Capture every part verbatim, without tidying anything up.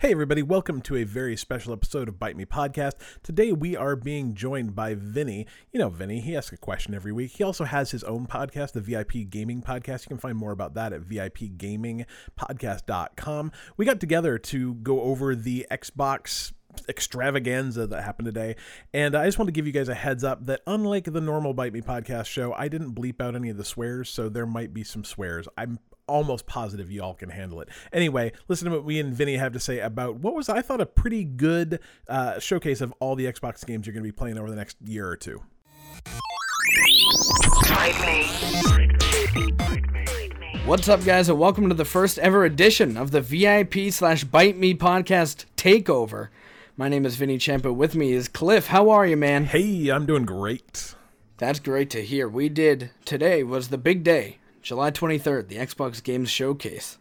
Hey everybody, welcome to a very special episode of Bite Me Podcast. Today we are being joined by Vinny. You know Vinny, he asks a question every week. He also has his own podcast, the V I P Gaming Podcast. You can find more about that at v i p gaming podcast dot com. We got together to go over the Xbox extravaganza that happened today, and I just want to give you guys a heads up that unlike the normal Bite Me Podcast show, I didn't bleep out any of the swears, so there might be some swears. I'm almost positive y'all can handle it. Anyway, listen to what we and Vinny have to say about what was, I thought, a pretty good uh, showcase of all the Xbox games you're going to be playing over the next year or two. What's up, guys, and welcome to the first ever edition of the V I P slash Bite Me Podcast Takeover. My name is Vinny Ciampa. With me is Cliff. How are you, man? Hey, I'm doing great. That's great to hear. We did. Today was the big day. July twenty-third, the Xbox Games Showcase.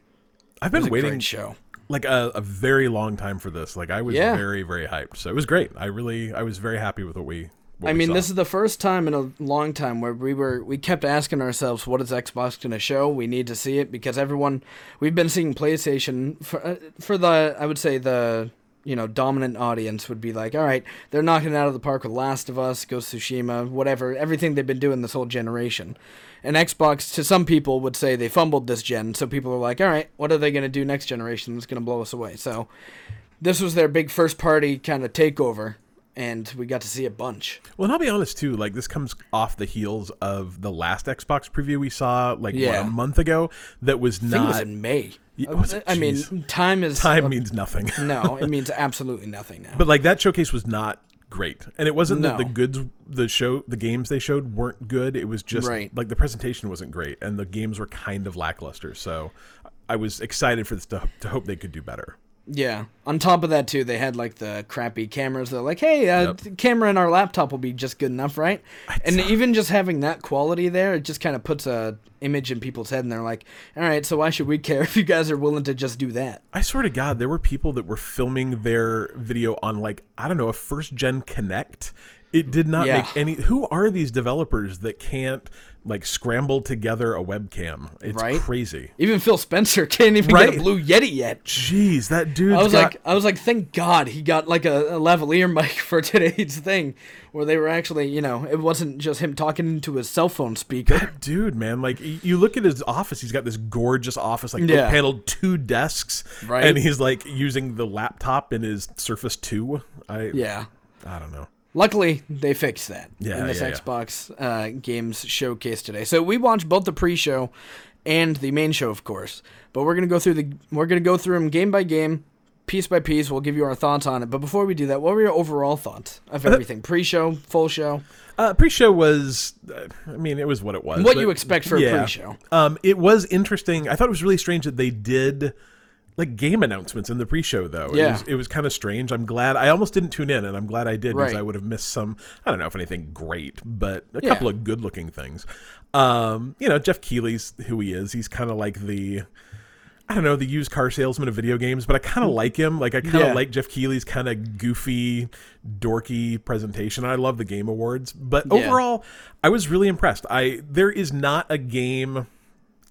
I've been waiting great show. like a, a very long time for this. Like I was yeah. very, very hyped. So it was great. I really, I was very happy with what we what I we mean, saw. This is the first time in a long time where we were, we kept asking ourselves, what is Xbox going to show? We need to see it because everyone, we've been seeing PlayStation for, uh, for the, I would say the, you know, dominant audience would be like, all right, they're knocking it out of the park with Last of Us, Ghost of Tsushima, whatever, everything they've been doing this whole generation. And Xbox, to some people, would say they fumbled this gen, so people are like, all right, what are they going to do next generation that's going to blow us away? So this was their big first-party kind of takeover, and we got to see a bunch. Well, and I'll be honest, too, like, this comes off the heels of the last Xbox preview we saw, like, yeah. what, a month ago, that was not... I think it was in May. Yeah, I mean, time is... Time uh, means nothing. No, it means absolutely nothing now. But, like, that showcase was not... great. And it wasn't no. that the goods the show the games they showed weren't good. It was just right. like the presentation wasn't great and the games were kind of lackluster. So I was excited for this to, to hope they could do better. Yeah. On top of that too, they had like the crappy cameras. They're like, hey, uh, yep. the camera in our laptop will be just good enough, right? It's and not... even just having that quality there, it just kind of puts a image in people's head and they're like, all right, so why should we care if you guys are willing to just do that? I swear to God, there were people that were filming their video on like, I don't know, a first-gen Kinect. It did not yeah. make any... Who are these developers that can't like scramble together a webcam? It's right? crazy. Even Phil Spencer can't even right? get a Blue Yeti yet. Jeez, that dude. I was got... like, I was like, thank God he got like a, a lavalier mic for today's thing, where they were actually, you know, it wasn't just him talking into his cell phone speaker. That dude, man, like you look at his office. He's got this gorgeous office, like yeah. paneled two desks, right? And he's like using the laptop in his Surface Two. I yeah, I don't know. Luckily, they fixed that yeah, in this yeah, Xbox yeah. Uh, Games Showcase today. So we watched both the pre-show and the main show, of course. But we're gonna go through the we're gonna go through them game by game, piece by piece. We'll give you our thoughts on it. But before we do that, what were your overall thoughts of everything? Pre-show, full show. Uh, pre-show was, uh, I mean, it was what it was. What you expect for yeah. a pre-show? Um, it was interesting. I thought it was really strange that they did. Like game announcements in the pre-show, though. Yeah. It was, it was kind of strange. I'm glad. I almost didn't tune in, and I'm glad I did because right. I would have missed some, I don't know if anything great, but a yeah. couple of good-looking things. Um, you know, Jeff Keighley's who he is. He's kind of like the, I don't know, the used car salesman of video games, but I kind of like him. Like, I kind of yeah. like Jeff Keighley's kind of goofy, dorky presentation. I love the Game Awards. But yeah. overall, I was really impressed. I There is not a game...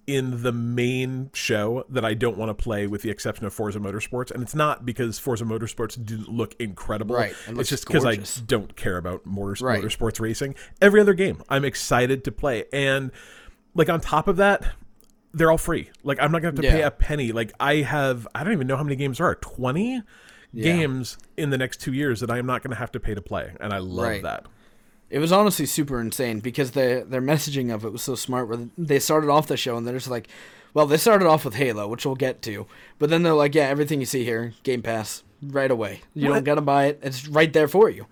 in the main show that I don't want to play with the exception of Forza Motorsports. And it's not because Forza Motorsports didn't look incredible. Right. It it's just because I don't care about motor- right. motorsports racing. Every other game I'm excited to play. And like on top of that, they're all free. Like I'm not going to have to yeah. pay a penny. Like I have, I don't even know how many games there are, twenty yeah. games in the next two years that I am not going to have to pay to play. And I love right. that. It was honestly super insane because the, their messaging of it was so smart. Where they started off the show and they're just like, well, they started off with Halo, which we'll get to. But then they're like, yeah, everything you see here, Game Pass, right away. You what? don't got to buy it. It's right there for you.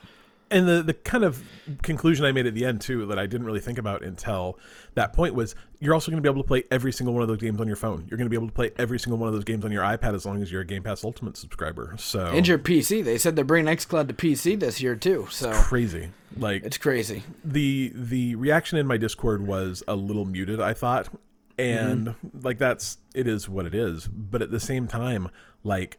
And the, the kind of conclusion I made at the end, too, that I didn't really think about until that point was you're also going to be able to play every single one of those games on your phone. You're going to be able to play every single one of those games on your iPad as long as you're a Game Pass Ultimate subscriber. So and your P C. They said they're bringing xCloud to P C this year, too. So it's crazy. Like it's crazy. The the reaction in my Discord was a little muted, I thought, and mm-hmm. like that's it is what it is. But at the same time, like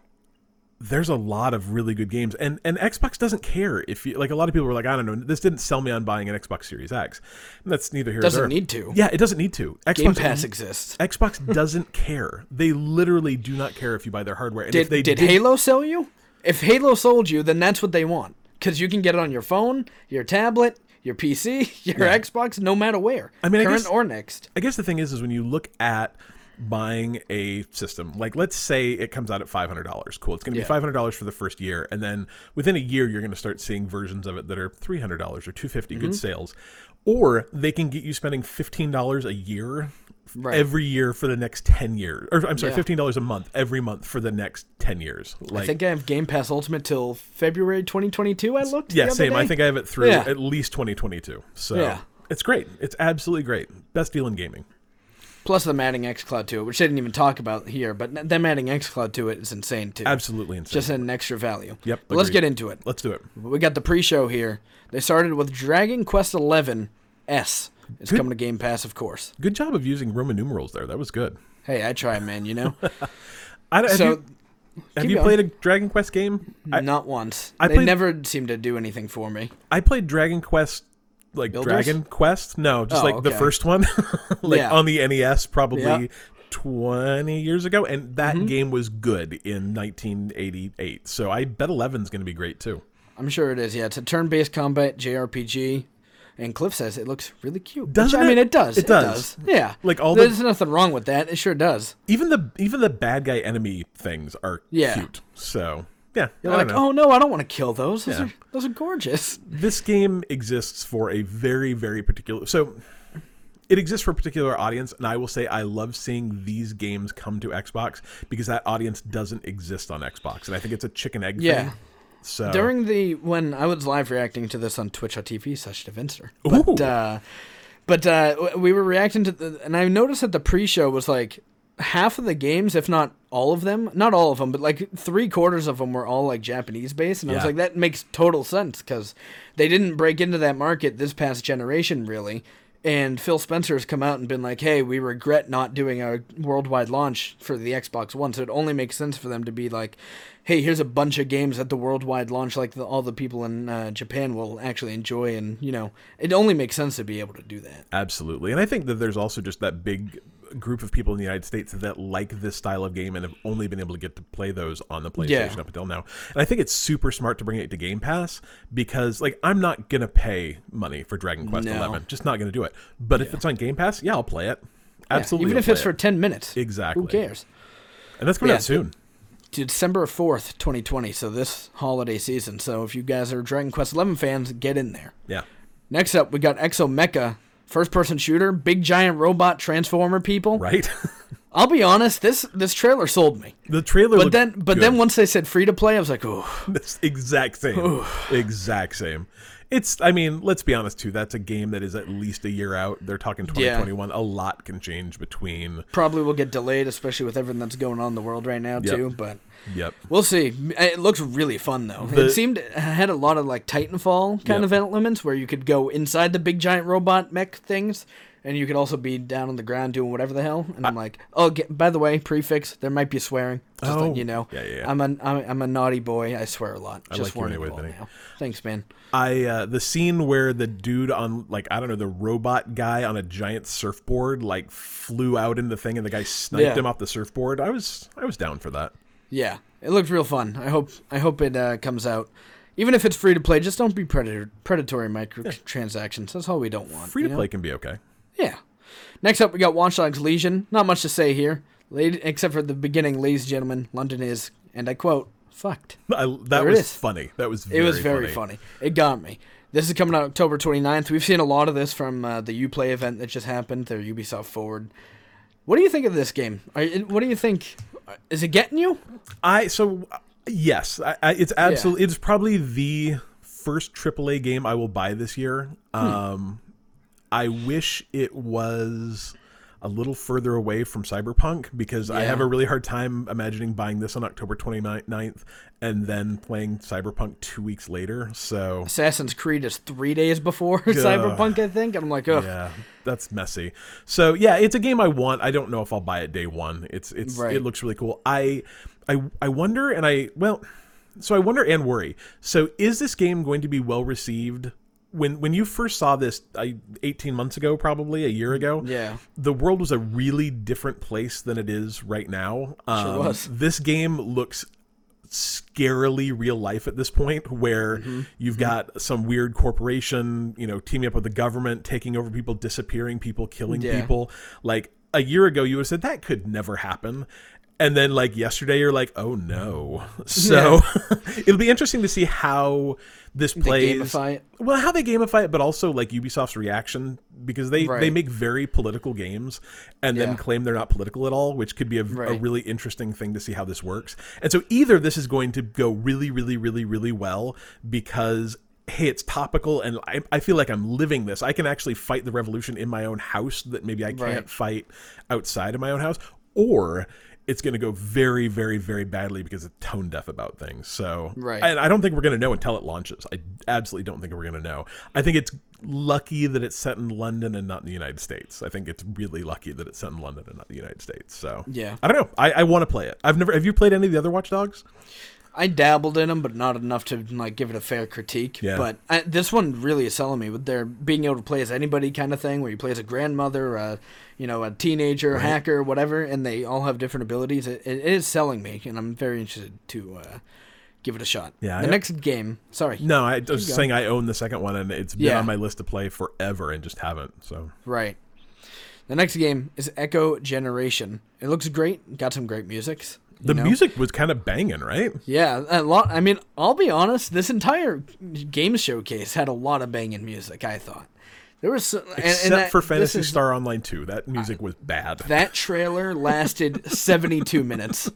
there's a lot of really good games, and and Xbox doesn't care if you like. A lot of people were like, I don't know, this didn't sell me on buying an Xbox Series X, and that's neither here nor there. Doesn't need to. Yeah, it doesn't need to. Xbox Game Pass exists. Xbox doesn't care. They literally do not care if you buy their hardware. And did if they did, did Halo sell you? If Halo sold you, then that's what they want, because you can get it on your phone, your tablet, your P C, your yeah. Xbox, no matter where. I mean, current I guess, or next. I guess the thing is, is when you look at buying a system, like let's say it comes out at five hundred dollars. Cool. It's going to yeah. be five hundred dollars for the first year. And then within a year, you're going to start seeing versions of it that are three hundred dollars or two hundred fifty dollars, mm-hmm. good sales. Or they can get you spending fifteen dollars a year right. every year for the next ten years. Or I'm sorry, yeah. fifteen dollars a month every month for the next ten years. Like, I think I have Game Pass Ultimate till February twenty twenty-two, I looked. Yeah, same. Day. I think I have it through yeah. at least twenty twenty-two. So yeah. it's great. It's absolutely great. Best deal in gaming. Plus them adding xCloud to it, which they didn't even talk about here, but them adding xCloud to it is insane, too. Absolutely insane. Just an extra value. Yep, but let's get into it. Let's do it. We got the pre-show here. They started with Dragon Quest Eleven S. It's good. Coming to Game Pass, of course. Good job of using Roman numerals there. That was good. Hey, I try, man, you know? I don't, have so, you, have you played a Dragon Quest game? I, Not once. I they played, never seem to do anything for me. I played Dragon Quest... Like Builders? Dragon Quest? No, just oh, like okay. the first one. like yeah. on the N E S probably yeah. twenty years ago. And that mm-hmm. game was good in nineteen eighty-eight. So I bet eleven's going to be great too. I'm sure it is, yeah. It's a turn-based combat J R P G. And Cliff says it looks really cute. Doesn't which, it? I mean, it does. It, it does. does. Yeah. Like all There's the, nothing wrong with that. It sure does. Even the even the bad guy enemy things are yeah. cute. So... Yeah, you're like, know. oh no, I don't want to kill those. Those, yeah. are, those are gorgeous. This game exists for a very, very particular. So, it exists for a particular audience, and I will say I love seeing these games come to Xbox because that audience doesn't exist on Xbox, and I think it's a chicken egg yeah. thing. So during the when I was live reacting to this on Twitch dot T V slash Devinster, but uh, but uh, we were reacting to, the, and I noticed that the pre-show was like. Half of the games, if not all of them, not all of them, but like three quarters of them were all like Japanese based. And yeah. I was like, that makes total sense because they didn't break into that market this past generation, really. And Phil Spencer has come out and been like, hey, we regret not doing a worldwide launch for the Xbox One. So it only makes sense for them to be like, hey, here's a bunch of games at the worldwide launch, like the, all the people in uh, Japan will actually enjoy. And, you know, it only makes sense to be able to do that. Absolutely. And I think that there's also just that big group of people in the United States that like this style of game and have only been able to get to play those on the PlayStation yeah. up until now. And I think it's super smart to bring it to Game Pass because, like, I'm not going to pay money for Dragon Quest no. eleven. Just not going to do it. But yeah. if it's on Game Pass, yeah, I'll play it. Absolutely. Yeah, even I'll if it's it. for ten minutes. Exactly. Who cares? And that's coming yeah, out soon. December fourth, twenty twenty, so this holiday season. So if you guys are Dragon Quest eleven fans, get in there. Yeah. Next up, we got Exomecha. First-person shooter, big giant robot transformer people. Right. I'll be honest, this this trailer sold me. The trailer But then but good. then once they said free to play, I was like, "Ooh." That's exact same. Ooh. Exact same. It's I mean, let's be honest too, that's a game that is at least a year out. They're talking twenty twenty-one. Yeah. A lot can change between. Probably will get delayed, especially with everything that's going on in the world right now yep. too, but Yep. We'll see. It looks really fun though. The, it seemed it had a lot of like Titanfall kind yep. of elements where you could go inside the big giant robot mech things, and you could also be down on the ground doing whatever the hell. And I, I'm like, oh, get, by the way, prefix. There might be swearing. Just oh, like, you know, yeah, yeah, yeah. I'm a I'm, I'm a naughty boy. I swear a lot. I just like you anyway, Vinny. Thanks, man. I uh, the scene where the dude on like I don't know the robot guy on a giant surfboard like flew out in the thing, and the guy sniped yeah. him off the surfboard. I was I was down for that. Yeah, it looked real fun. I hope I hope it uh, comes out. Even if it's free to play, just don't be predator, predatory microtransactions. Yeah. That's all we don't want. Free to play you know? can be okay. Yeah. Next up, we got Watch Dogs Legion. Not much to say here, except for the beginning. Ladies and gentlemen, London is, and I quote, "fucked." I, that there was funny. That was very it was very funny. funny. It got me. This is coming out October twenty-ninth. We've seen a lot of this from uh, the Uplay event that just happened. Their Ubisoft Forward. What do you think of this game? Are, what do you think? Is it getting you? I so yes, I, I, it's absolutely. Yeah. It's probably the first triple A game I will buy this year. Hmm. Um, I wish it was a little further away from Cyberpunk because yeah. I have a really hard time imagining buying this on October twenty-ninth and then playing Cyberpunk two weeks later. So Assassin's Creed is three days before uh, Cyberpunk, I think. I'm like, oh, yeah, that's messy. So yeah, it's a game I want. I don't know if I'll buy it day one. It's it's right. It looks really cool. I I I wonder and I well, so I wonder and worry. So is this game going to be well received? When when you first saw this I, eighteen months ago, probably a year ago, yeah, the world was a really different place than it is right now. Um, sure was. This game looks scarily real life at this point, where mm-hmm. you've mm-hmm. got some weird corporation, you know, teaming up with the government, taking over people, disappearing people, killing yeah. people. Like a year ago, you would have said that could never happen. And then like yesterday, you're like, oh no. So yeah. it'll be interesting to see how this plays. They gamify it. Well, how they gamify it, but also like Ubisoft's reaction, because they, right. they make very political games and yeah. then claim they're not political at all, which could be a, right. a really interesting thing to see how this works. And so either this is going to go really, really, really, really well because hey, it's topical and I, I feel like I'm living this. I can actually fight the revolution in my own house that maybe I can't right. fight outside of my own house. Or it's going to go very, very, very badly because it's tone deaf about things. So, right. and I don't think we're going to know until it launches. I absolutely don't think we're going to know. I think it's lucky that it's set in London and not in the United States. I think it's really lucky that it's set in London and not the United States. So, yeah, I don't know. I, I want to play it. I've never. Have you played any of the other Watch Dogs? I dabbled in them, but not enough to like give it a fair critique. Yeah. But I, this one really is selling me with their being able to play as anybody kind of thing, where you play as a grandmother, a, you know, a teenager, right. hacker, whatever, and they all have different abilities. It, it is selling me, and I'm very interested to uh, give it a shot. Yeah, the I, next game. Sorry. No, I was just going. saying I own the second one, and it's been yeah. on my list to play forever, and just haven't. So right. The next game is Echo Generation. It looks great. Got some great musics. The you know? music was kind of banging, right? Yeah, a lot. I mean, I'll be honest. This entire game showcase had a lot of banging music. I thought there was, so, except and, and that, for Phantasy is, Star Online two, that music I, was bad. That trailer lasted seventy-two minutes,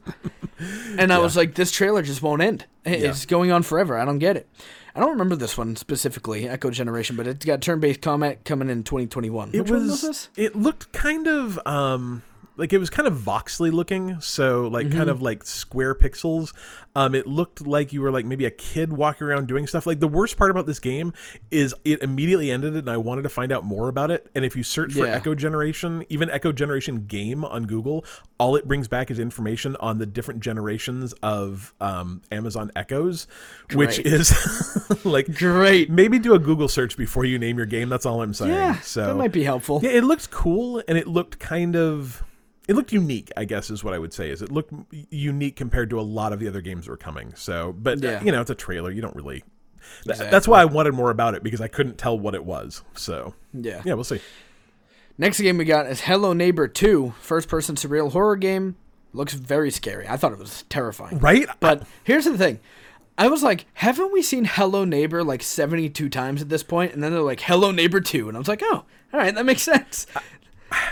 and I yeah. was like, "This trailer just won't end. It's yeah. going on forever. I don't get it." I don't remember this one specifically, Echo Generation, but it's got turn-based combat coming in twenty twenty-one. It Which was, one was this? It looked kind of. Um, Like, it was kind of voxely looking, so, like, mm-hmm. kind of, like, square pixels. Um, it looked like you were, like, maybe a kid walking around doing stuff. Like, the worst part about this game is it immediately ended, and I wanted to find out more about it. And if you search for yeah. Echo Generation, even Echo Generation game on Google, all it brings back is information on the different generations of um, Amazon Echoes, Great. which is, like, Great. maybe do a Google search before you name your game. That's all I'm saying. Yeah, so, that might be helpful. Yeah, it looked cool, and it looked kind of... It looked unique, I guess, is what I would say. Is it looked unique compared to a lot of the other games that were coming. So, but yeah. you know, it's a trailer. You don't really. Exactly. That, that's why I wanted more about it, because I couldn't tell what it was. So yeah, yeah, we'll see. Next game we got is Hello Neighbor two, first-person surreal horror game. Looks very scary. I thought it was terrifying. Right? But I... here's the thing. I was like, haven't we seen Hello Neighbor like seventy-two times at this point? And then they're like, Hello Neighbor two, and I was like, oh, all right, that makes sense. I...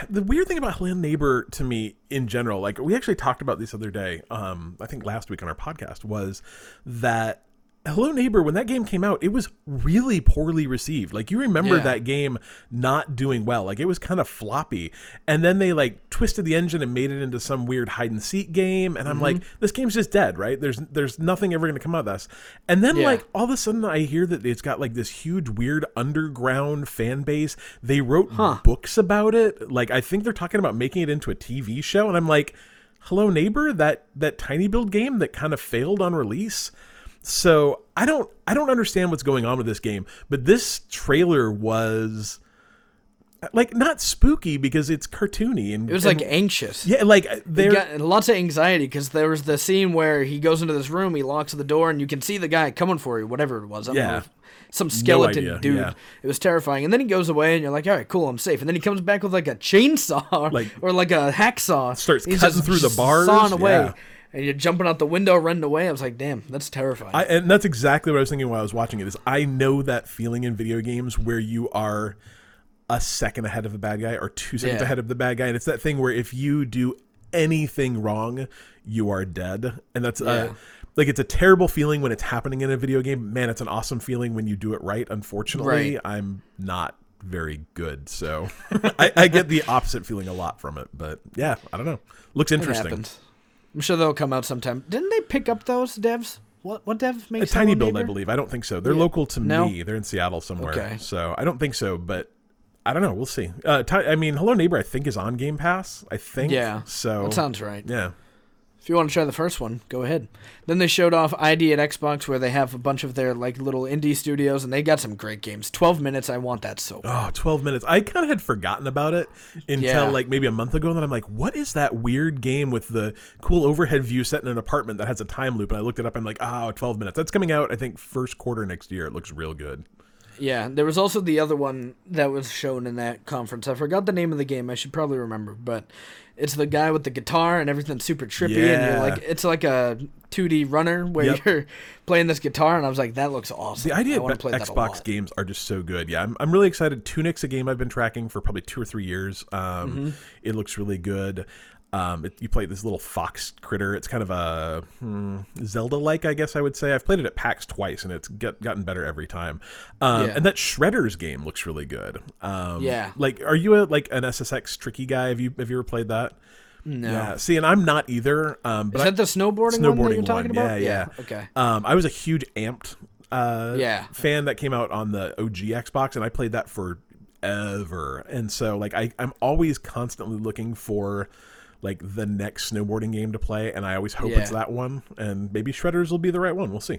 The weird thing about Hello Neighbor to me in general, like we actually talked about this other day, um, I think last week on our podcast, was that Hello Neighbor, when that game came out, it was really poorly received. Like you remember yeah. that game not doing well. Like it was kind of floppy. And then they like twisted the engine and made it into some weird hide and seek game. And I'm mm-hmm. like, this game's just dead, right? There's there's nothing ever going to come out of this. And then yeah. like all of a sudden I hear that it's got like this huge weird underground fan base. They wrote huh. books about it. Like I think they're talking about making it into a T V show. And I'm like, Hello Neighbor, that that tiny build game that kind of failed on release. So I don't I don't understand what's going on with this game, but this trailer was like not spooky because it's cartoony and it was and, like anxious. Yeah, like there got lots of anxiety because there was the scene where he goes into this room, he locks the door, and you can see the guy coming for you, whatever it was. I don't yeah. know. Some skeleton no dude. Yeah. It was terrifying. And then he goes away, and you're like, all right, cool, I'm safe. And then he comes back with like a chainsaw like, or like a hacksaw. Starts cutting just through the bars. Sawing away. Yeah. And you're jumping out the window, running away. I was like, damn, that's terrifying. I, and that's exactly what I was thinking while I was watching it. Is I know that feeling in video games where you are a second ahead of the bad guy or two seconds yeah. ahead of the bad guy. And it's that thing where if you do anything wrong, you are dead. And that's yeah. uh, like it's a terrible feeling when it's happening in a video game. Man, it's an awesome feeling when you do it right. Unfortunately, right. I'm not very good. So I, I get the opposite feeling a lot from it. But yeah, I don't know. Looks interesting. I'm sure they'll come out sometime. Didn't they pick up those devs? What what dev makes a tiny build? Neighbor? I believe. I don't think so. They're yeah. local to no? me. They're in Seattle somewhere. Okay. So I don't think so, but I don't know. We'll see. Uh, t- I mean, Hello Neighbor, I think is on Game Pass. I think. Yeah. So that sounds right. Yeah. If you want to try the first one, go ahead. Then they showed off I D at Xbox, where they have a bunch of their like little indie studios, and they got some great games. twelve minutes, I want that so bad. Oh, twelve minutes. I kind of had forgotten about it until yeah. like maybe a month ago, and then I'm like, what is that weird game with the cool overhead view set in an apartment that has a time loop? And I looked it up, and I'm like, ah, oh, twelve minutes. That's coming out, I think, first quarter next year. It looks real good. Yeah, there was also the other one that was shown in that conference. I forgot the name of the game. I should probably remember, but it's the guy with the guitar and everything's super trippy, yeah. and you're like, it's like a two D runner where yep. you're playing this guitar, and I was like, that looks awesome. The idea of Xbox games are just so good. Yeah, I'm I'm really excited. Tunic's a game I've been tracking for probably two or three years. Um, mm-hmm. It looks really good. Um, it, you play this little fox critter. It's kind of a hmm, Zelda-like, I guess I would say. I've played it at PAX twice, and it's get, gotten better every time. Um, yeah. And that Shredder's game looks really good. Um, yeah. Like, are you a, like an S S X tricky guy? Have you have you ever played that? No. Yeah. See, and I'm not either. Um, but Is that I, the snowboarding, snowboarding one that you're talking one. about? Yeah, yeah. yeah. Okay. Um, I was a huge Amped uh, yeah. fan that came out on the O G Xbox, and I played that forever. And so, like, I, I'm always constantly looking for like the next snowboarding game to play, and I always hope yeah. it's that one, and maybe Shredder's will be the right one. We'll see.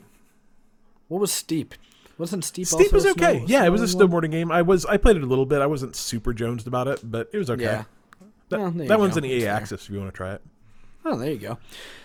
What was Steep? Wasn't Steep Steep also was okay. Snow- yeah, it was a snowboarding one? game. I was I played it a little bit. I wasn't super jonesed about it, but it was okay. Yeah. That, well, that one's go. an E A it's Access there. If you want to try it. Oh, there you go.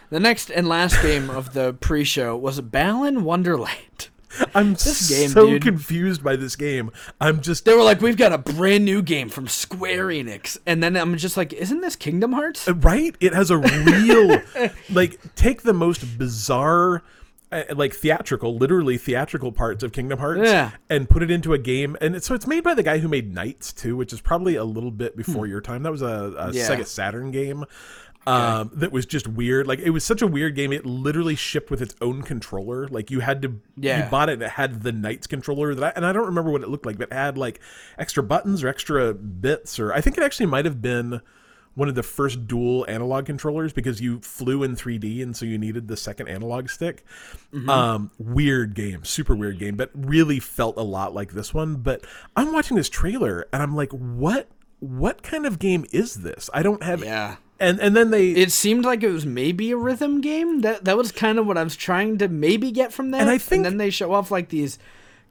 The next and last game of the pre-show was Balan Wonderland. I'm this game, so dude. confused by this game. I'm just... They were like, we've got a brand new game from Square Enix. And then I'm just like, isn't this Kingdom Hearts? Right? It has a real... like, take the most bizarre... Uh, like theatrical, literally theatrical parts of Kingdom Hearts yeah. and put it into a game. And it, so it's made by the guy who made Knights too, which is probably a little bit before hmm. your time. That was a, a yeah. Sega Saturn game um, okay. that was just weird. Like it was such a weird game. It literally shipped with its own controller. Like you had to, yeah. you bought it and it had the Knights controller that I, and I don't remember what it looked like, but it had like extra buttons or extra bits, or I think it actually might've been one of the first dual analog controllers because you flew in three D and so you needed the second analog stick. Mm-hmm. Um, weird game, super weird game, but really felt a lot like this one. But I'm watching this trailer and I'm like, what, what kind of game is this? I don't have... Yeah. And and then they... It seemed like it was maybe a rhythm game. That that was kind of what I was trying to maybe get from that. And I think... And then they show off like these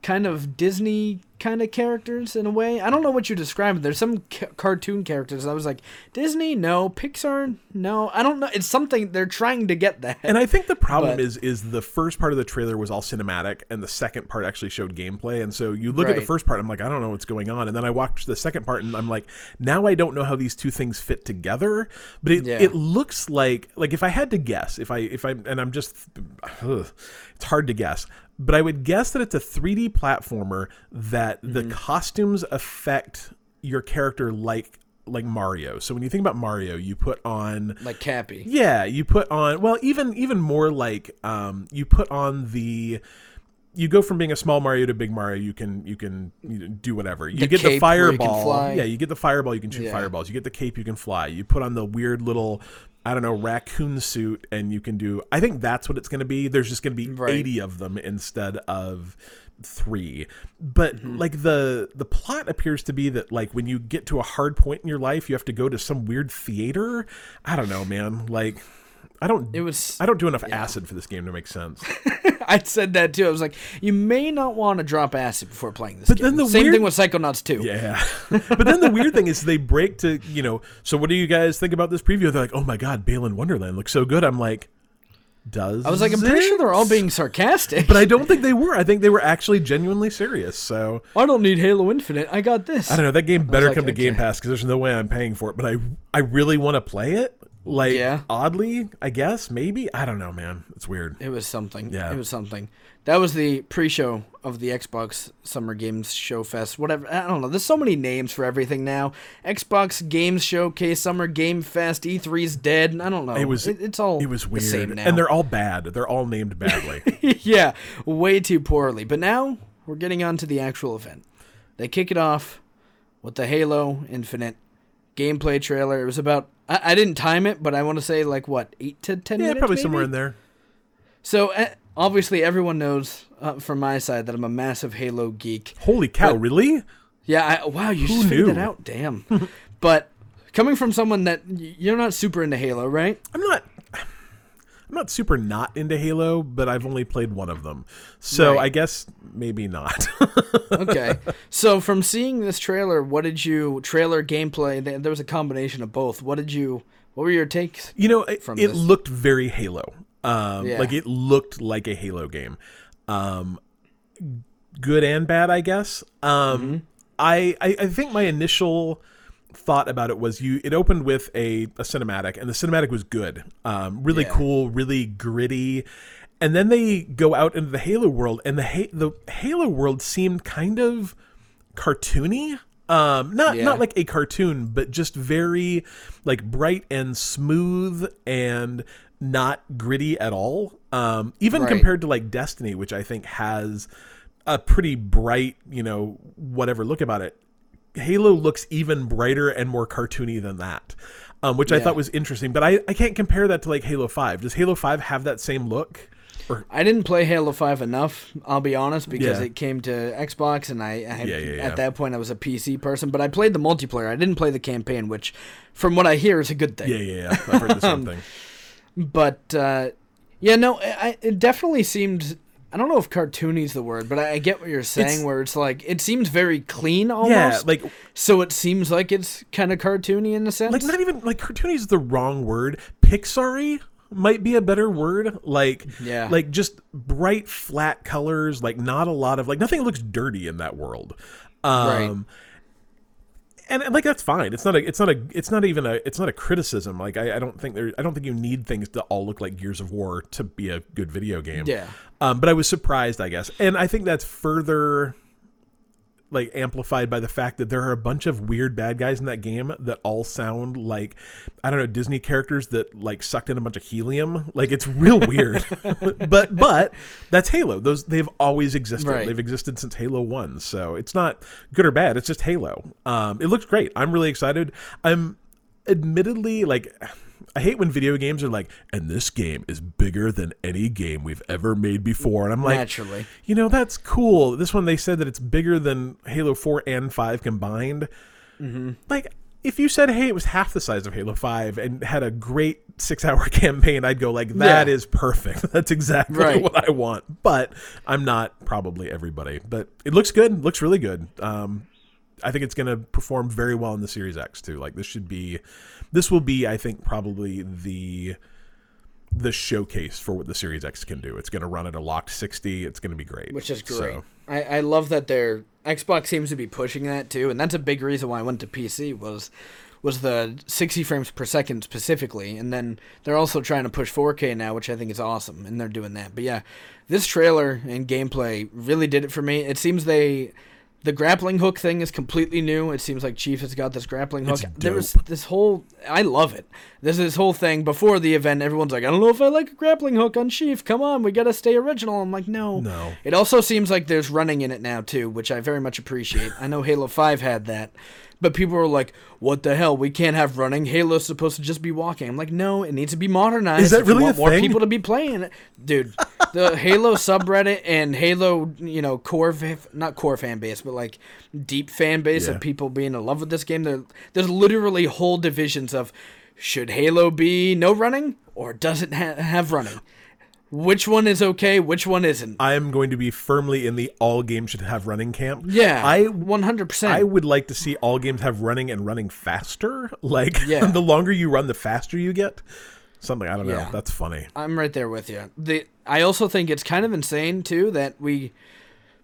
kind of Disney kind of characters in a way. I don't know what you described. There's some ca- cartoon characters. I was like, Disney? No. Pixar? No. I don't know. It's something they're trying to get that. And I think the problem but, is is the first part of the trailer was all cinematic and the second part actually showed gameplay. And so you look right. at the first part, I'm like, I don't know what's going on. And then I watched the second part and I'm like, now I don't know how these two things fit together. But it, yeah. it looks like, like if I had to guess, if I, if I, and I'm just, ugh, it's hard to guess. But I would guess that it's a three D platformer that mm-hmm. the costumes affect your character like like Mario. So when you think about Mario, you put on... Like Cappy. Yeah, you put on... Well, even even more like um, you put on the... You go from being a small Mario to big Mario. You can you can you do whatever. You the get the fireball. You yeah, you get the fireball. You can shoot yeah. fireballs. You get the cape. You can fly. You put on the weird little... I don't know, raccoon suit, and you can do... I think that's what it's going to be. There's just going to be right. eighty of them instead of three. But, mm-hmm. like, the the plot appears to be that, like, when you get to a hard point in your life, you have to go to some weird theater. I don't know, man. Like... I don't it was, I don't do enough yeah. acid for this game to make sense. I said that, too. I was like, you may not want to drop acid before playing this but game. Then the Same weird... thing with Psychonauts two. Yeah. But then the weird thing is they break to, you know, so what do you guys think about this preview? They're like, oh, my God, Balan Wonderland looks so good. I'm like... Does I was like, I'm it? pretty sure they're all being sarcastic. But I don't think they were. I think they were actually genuinely serious. So I don't need Halo Infinite. I got this. I don't know. That game better like, come to okay. Game Pass because there's no way I'm paying for it. But I I really want to play it. Like, yeah. oddly, I guess. Maybe. I don't know, man. It's weird. It was something. Yeah. It was something. That was the pre-show of the Xbox Summer Games Show Fest. Whatever. I don't know. There's so many names for everything now. Xbox Games Showcase, Summer Game Fest, E three's dead. I don't know. It was. It, it's all. It was weird. The same now. And they're all bad. They're all named badly. Yeah, way too poorly. But now we're getting on to the actual event. They kick it off with the Halo Infinite gameplay trailer. It was about. I, I didn't time it, but I want to say like what eight to ten. Yeah, minutes, probably maybe? Somewhere in there. So. Uh, Obviously, everyone knows uh, from my side that I'm a massive Halo geek. Holy cow, but, really? Yeah, I, wow, you Who just figured it out, damn. But coming from someone that, you're not super into Halo, right? I'm not... I'm not super not into Halo, but I've only played one of them. So right. I guess maybe not. Okay. So from seeing this trailer, what did you trailer gameplay? There was a combination of both. What did you what were your takes? You know, it, from it looked very Halo. Um, yeah. Like it looked like a Halo game. Um, good and bad, I guess. Um, mm-hmm. I, I I think my initial thought about it was you it opened with a, a cinematic, and the cinematic was good, um really yeah. cool, really gritty, and then they go out into the Halo world, and the ha- the Halo world seemed kind of cartoony, um not yeah. not like a cartoon, but just very like bright and smooth and not gritty at all, um even right. compared to like Destiny, which I think has a pretty bright, you know, whatever look about it. Halo looks even brighter and more cartoony than that, um, which yeah. I thought was interesting. But I, I can't compare that to like Halo five. Does Halo five have that same look? Or... I didn't play Halo five enough, I'll be honest, because yeah. it came to Xbox, and I, I yeah, yeah, at yeah. that point I was a P C person. But I played the multiplayer. I didn't play the campaign, which from what I hear is a good thing. Yeah, yeah, yeah. I've heard the same thing. But, uh, yeah, no, I, it definitely seemed... I don't know if cartoony is the word, but I get what you're saying, it's, where it's like, it seems very clean almost. Yeah, like, so it seems like it's kind of cartoony in a sense. Like, not even, like, cartoony is the wrong word. Pixar-y might be a better word. Like, yeah. like, just bright, flat colors, like, not a lot of, like, nothing looks dirty in that world. Um, right. And, and like that's fine. It's not a. It's not a. It's not even a. It's not a criticism. Like I, I don't think there. I don't think you need things to all look like Gears of War to be a good video game. Yeah. Um. But I was surprised, I guess, and I think that's further, like, amplified by the fact that there are a bunch of weird bad guys in that game that all sound like, I don't know, Disney characters that like sucked in a bunch of helium. Like, it's real weird. but but that's Halo. Those they've always existed. Right. They've existed since Halo one. So it's not good or bad. It's just Halo. Um, it looks great. I'm really excited. I'm admittedly like. I hate when video games are like, and this game is bigger than any game we've ever made before. And I'm like, naturally, you know, that's cool. This one, they said that it's bigger than Halo four and five combined. Mm-hmm. Like, if you said, hey, it was half the size of Halo five and had a great six-hour campaign, I'd go like, that yeah. is perfect. That's exactly right. what I want. But I'm not probably everybody. But it looks good. Looks really good. Um I think it's going to perform very well in the Series X too. Like this should be, this will be, I think, probably the the showcase for what the Series X can do. It's going to run at a locked sixty. It's going to be great. Which is great. So. I, I love that their Xbox seems to be pushing that too, and that's a big reason why I went to P C was was the sixty frames per second specifically, and then they're also trying to push four K now, which I think is awesome, and they're doing that. But yeah, this trailer and gameplay really did it for me. It seems they. The grappling hook thing is completely new. It seems like Chief has got this grappling hook. There was this whole... I love it. There's this whole thing. Before the event, everyone's like, I don't know if I like a grappling hook on Chief. Come on, we got to stay original. I'm like, no. No. It also seems like there's running in it now, too, which I very much appreciate. I know Halo five had that. But people were like, what the hell? We can't have running. Halo's supposed to just be walking. I'm like, no, it needs to be modernized. Is that really a thing? More people to be playing it. Dude, the Halo subreddit and Halo, you know, core, not core fan base, but like deep fan base yeah. of people being in love with this game. There, there's literally whole divisions of should Halo be no running or doesn't ha- have running. Which one is okay? Which one isn't? I am going to be firmly in the all games should have running camp. Yeah, I one hundred percent. I would like to see all games have running and running faster. Like yeah. the longer you run, the faster you get. Something I don't yeah. know. That's funny. I'm right there with you. The I also think it's kind of insane too that we.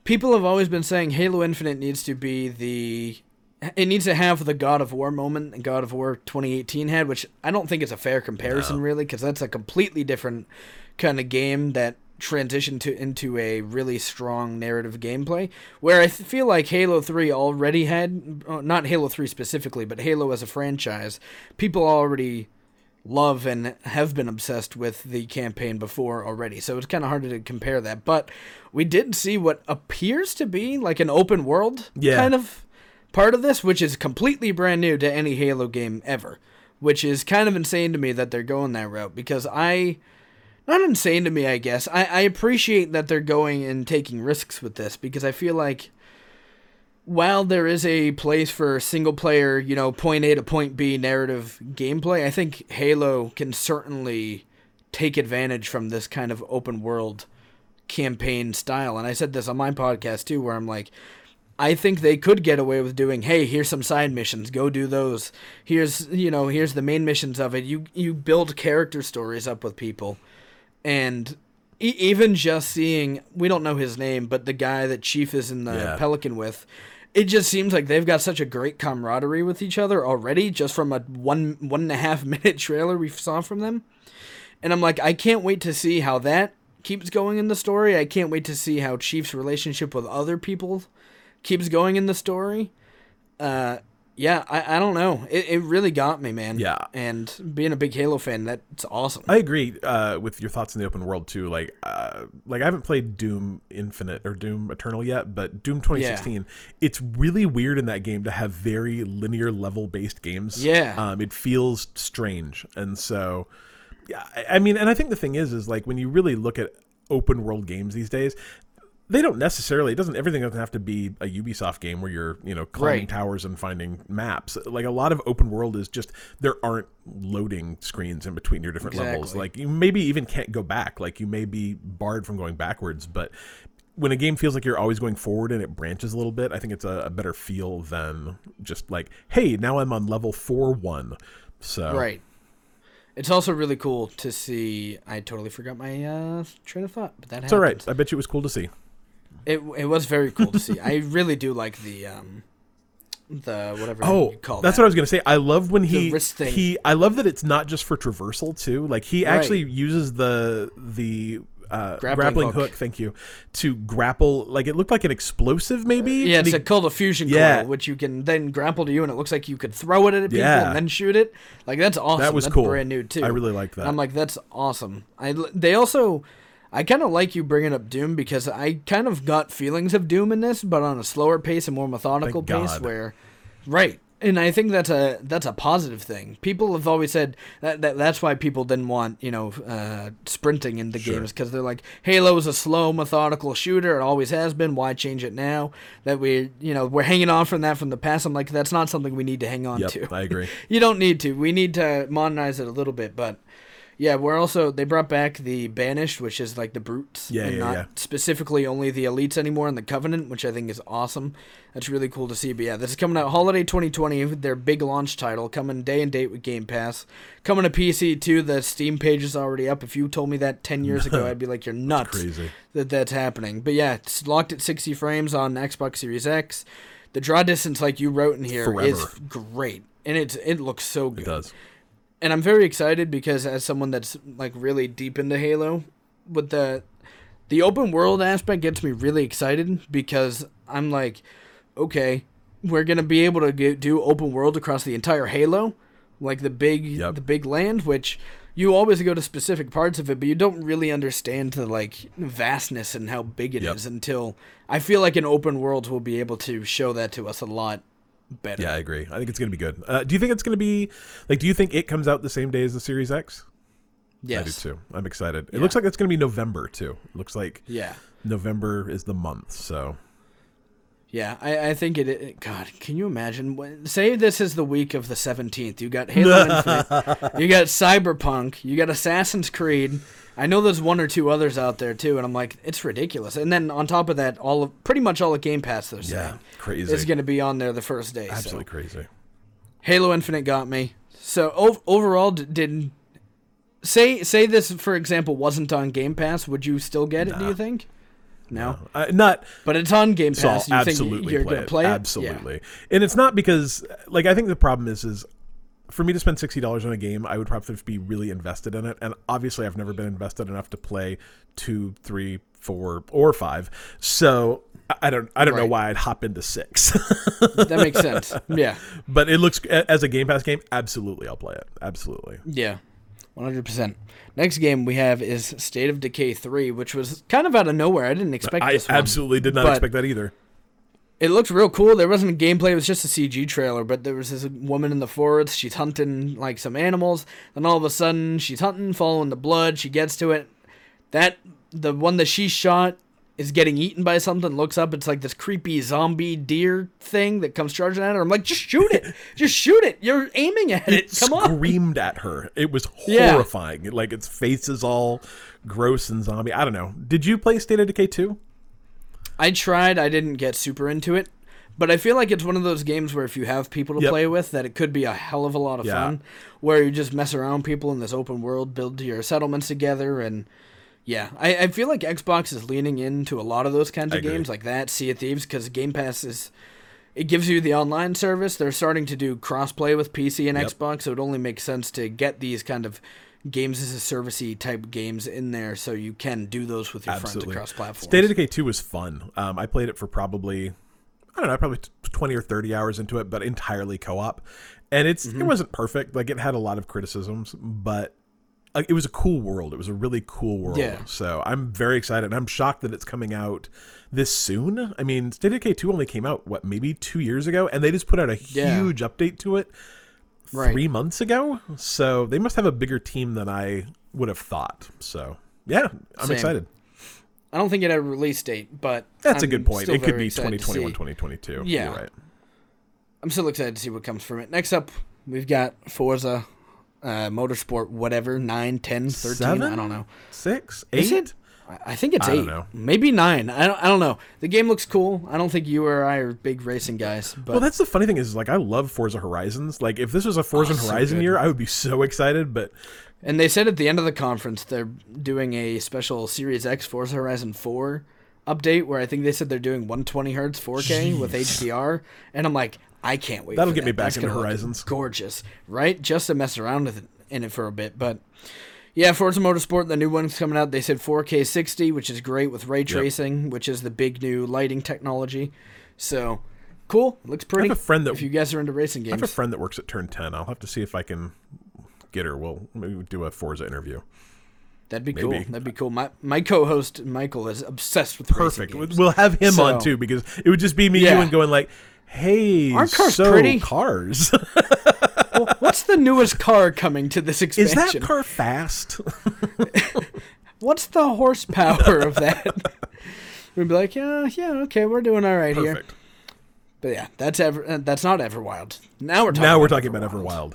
People have always been saying Halo Infinite needs to be the... It needs to have the God of War moment that God of War twenty eighteen had, which I don't think is a fair comparison, no. really, because that's a completely different kind of game that transitioned to, into a really strong narrative gameplay, where I feel like Halo three already had... Not Halo three specifically, but Halo as a franchise. People already... love and have been obsessed with the campaign before already, so it's kind of hard to compare that, but we did see what appears to be like an open world yeah. kind of part of this, which is completely brand new to any Halo game ever, which is kind of insane to me that they're going that route, because I not insane to me I guess I, I appreciate that they're going and taking risks with this, because I feel like while there is a place for single-player, you know, point A to point B narrative gameplay, I think Halo can certainly take advantage from this kind of open world campaign style. And I said this on my podcast too, where I'm like, I think they could get away with doing, hey, here's some side missions, go do those. Here's, you know, here's the main missions of it. You you build character stories up with people. And e- even just seeing, we don't know his name, but the guy that Chief is in the yeah. Pelican with, it just seems like they've got such a great camaraderie with each other already, just from a one one and a half minute trailer we saw from them. And I'm like, I can't wait to see how that keeps going in the story. I can't wait to see how Chief's relationship with other people keeps going in the story. Uh, yeah, I, I don't know. It, it really got me, man. Yeah. And being a big Halo fan, that's awesome. I agree uh, with your thoughts on the open world, too. Like, uh, like I haven't played Doom Infinite or Doom Eternal yet, but Doom twenty sixteen, yeah. It's really weird in that game to have very linear level-based games. Yeah. Um, it feels strange. And so, yeah, I mean, and I think the thing is, is like when you really look at open world games these days, they don't necessarily, it doesn't, everything doesn't have to be a Ubisoft game where you're, you know, climbing right. towers and finding maps. Like a lot of open world is just, there aren't loading screens in between your different exactly. levels. Like you maybe even can't go back. Like you may be barred from going backwards, but when a game feels like you're always going forward and it branches a little bit, I think it's a, a better feel than just like, hey, now I'm on level four, one. So, right. It's also really cool to see. I totally forgot my uh, train of thought, but that it's happens. All right. I bet you it was cool to see. It it was very cool to see. I really do like the um, the whatever oh, you call it. That's that. What I was gonna say. I love when he he. I love that it's not just for traversal too. Like he right. actually uses the the. Uh, grappling, grappling hook. hook thank you to grapple, like it looked like an explosive maybe uh, yeah it's he, a called a fusion yeah. coil, which you can then grapple to you, and it looks like you could throw it at people yeah. and then shoot it. Like that's awesome. That was that's cool. Brand new too. I really like that. And I'm like, that's awesome. I they also I kind of like you bringing up Doom, because I kind of got feelings of Doom in this, but on a slower pace and more methodical Thank pace God. where right and I think that's a that's a positive thing. People have always said that, that that's why people didn't want, you know, uh, sprinting in the sure. games, because they're like, Halo is a slow, methodical shooter. It always has been. Why change it now? That we, you know, we're hanging on from that from the past. I'm like, that's not something we need to hang on yep, to. I agree. You don't need to. We need to modernize it a little bit, but yeah, we're also they brought back the Banished, which is like the brutes, yeah, and yeah, not yeah. specifically only the elites anymore, and the Covenant, which I think is awesome. That's really cool to see. But yeah, this is coming out holiday twenty twenty, their big launch title, coming day and date with Game Pass, coming to P C too. The Steam page is already up. If you told me that ten years ago, I'd be like, you're nuts. That's crazy. That that's happening. But yeah, it's locked at sixty frames on Xbox Series X. The draw distance, like you wrote in here, Forever. is great, and it's it looks so good. It does. And I'm very excited because as someone that's like really deep into Halo, with the the open world aspect gets me really excited, because I'm like, okay, we're going to be able to get, do open world across the entire Halo, like the big yep. the big land, which you always go to specific parts of it, but you don't really understand the like vastness and how big it yep. is until I feel like an open world will be able to show that to us a lot better. Yeah, I agree. I think it's going to be good. Uh, do you think it's going to be like, do you think it comes out the same day as the Series X? Yes. I do too. I'm excited. Yeah. It looks like it's going to be November too. It looks like yeah. November is the month. So yeah, I, I think it, it, God, can you imagine when, say this is the week of the seventeenth, you got Halo Infinite, you got Cyberpunk, you got Assassin's Creed. I know there's one or two others out there too. And I'm like, it's ridiculous. And then on top of that, all of pretty much all of Game Pass, they're saying yeah, crazy. is going to be on there the first day. Absolutely so. crazy. Halo Infinite got me. So ov- overall d- didn't say, say this, for example, wasn't on Game Pass. Would you still get it? Nah. Do you think? No, no. Uh, not, but it's on Game Pass. So you absolutely think you're going to play it? Absolutely. Yeah. And it's not because, like, I think the problem is, is for me to spend sixty dollars on a game, I would probably be really invested in it. And obviously I've never been invested enough to play two, three, four or five. So I don't, I don't right. know why I'd hop into six. That makes sense. Yeah. But it looks as a Game Pass game. Absolutely. I'll play it. Absolutely. Yeah. one hundred percent. Next game we have is State of Decay three, which was kind of out of nowhere. I didn't expect I this one. I absolutely did not expect that either. It looked real cool. There wasn't gameplay. It was just a C G trailer, but there was this woman in the forest. She's hunting, like, some animals. Then all of a sudden, she's hunting, following the blood. She gets to it. That, the one that she shot is getting eaten by something, looks up, it's like this creepy zombie deer thing that comes charging at her. I'm like, just shoot it. Just shoot it. You're aiming at it. Come on. It screamed at her. It was horrifying. Yeah. Like, its face is all gross and zombie. I don't know. Did you play State of Decay two? I tried. I didn't get super into it. But I feel like it's one of those games where if you have people to yep. play with, that it could be a hell of a lot of yeah. fun, where you just mess around people in this open world, build your settlements together, and... Yeah, I, I feel like Xbox is leaning into a lot of those kinds of games like that, Sea of Thieves, because Game Pass is, it gives you the online service. They're starting to do cross-play with P C and yep. Xbox, so it only makes sense to get these kind of games-as-a-service-y type games in there so you can do those with your Absolutely. friends across platforms. State of Decay two was fun. Um, I played it for probably, I don't know, probably twenty or thirty hours into it, but entirely co-op. And it's mm-hmm. it wasn't perfect. Like, it had a lot of criticisms, but... It was a cool world. It was a really cool world. Yeah. So I'm very excited. And I'm shocked that it's coming out this soon. I mean, State of Decay two only came out, what, maybe two years ago? And they just put out a huge yeah. update to it right. three months ago. So they must have a bigger team than I would have thought. So, yeah, I'm Same. excited. I don't think it had a release date, but That's I'm a good point. It could be twenty twenty-one, twenty twenty-two. Yeah. You're right. I'm still excited to see what comes from it. Next up, we've got Forza... Uh, motorsport, whatever, nine, ten, thirteen, Seven? I don't know. six, eight? Is it? I think it's I eight. I don't know. Maybe nine. I don't, I don't know. The game looks cool. I don't think you or I are big racing guys. But well, that's the funny thing is, like, I love Forza Horizons. Like, if this was a Forza oh, Horizon so year, I would be so excited, but... And they said at the end of the conference they're doing a special Series X Forza Horizon four update where I think they said they're doing one twenty hertz four K Jeez. with H D R, and I'm like... I can't wait. That'll for get that. me back That's into Horizons. Gorgeous, right? Just to mess around with it, in it for a bit, but yeah, Forza Motorsport, the new one's coming out. They said four K sixty, which is great with ray tracing, yep. which is the big new lighting technology. So cool, looks pretty. I have a friend that, if you guys are into racing games, I have a friend that works at Turn ten. I'll have to see if I can get her. We'll maybe do a Forza interview. That'd be Maybe. cool. That'd be cool. My my co-host Michael is obsessed with Perfect. racing games. We'll have him so, on too, because it would just be me, yeah. you, and going like, hey, aren't cars so pretty? Cars. Well, what's the newest car coming to this expansion? Is that car fast? What's the horsepower of that? We'd be like, yeah, yeah, okay, we're doing all right Perfect. here. But yeah, that's ever. That's not Everwild. Now we're talking. Now we're about talking Everwild. about Everwild.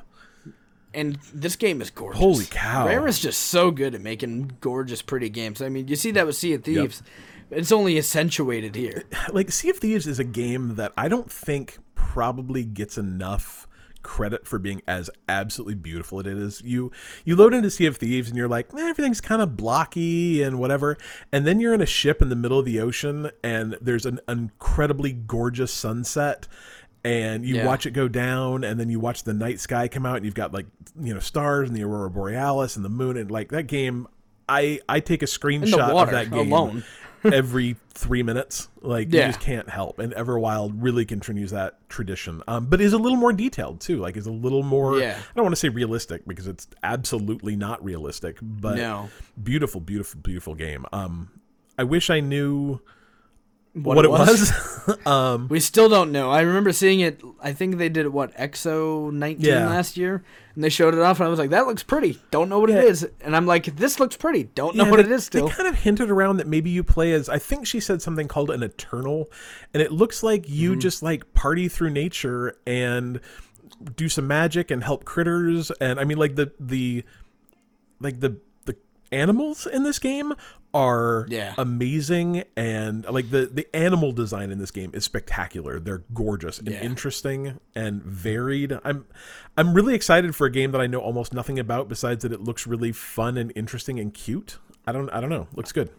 And this game is gorgeous. Holy cow. Rare is just so good at making gorgeous, pretty games. I mean, you see that with Sea of Thieves. Yep. It's only accentuated here. Like, Sea of Thieves is a game that I don't think probably gets enough credit for being as absolutely beautiful as it is. You you load into Sea of Thieves and you're like, man, everything's kind of blocky and whatever. And then you're in a ship in the middle of the ocean and there's an incredibly gorgeous sunset. And you yeah. watch it go down, and then you watch the night sky come out, and you've got, like, you know, stars and the aurora borealis and the moon, and like that game, I I take a screenshot of that game alone. every three minutes. Like yeah. you just can't help. And Everwild really continues that tradition, um, but is a little more detailed too. Like, is a little more. Yeah. I don't want to say realistic because it's absolutely not realistic, but no. beautiful, beautiful, beautiful game. Um, I wish I knew. What, what it was, was. um, we still don't know. I remember seeing it. I think they did it, what, X O nineteen yeah. last year, and they showed it off, and I was like, "That looks pretty." Don't know what yeah. it is, and I'm like, "This looks pretty." Don't know yeah, what they, it is. Still, they kind of hinted around that maybe you play as. I think she said something called an eternal, and it looks like you mm-hmm. just like party through nature and do some magic and help critters, and I mean, like the the like the. animals in this game are yeah. amazing, and like the the animal design in this game is spectacular. They're gorgeous and yeah. interesting and varied. I'm I'm really excited for a game that I know almost nothing about besides that it looks really fun and interesting and cute. I don't I don't know. Looks good.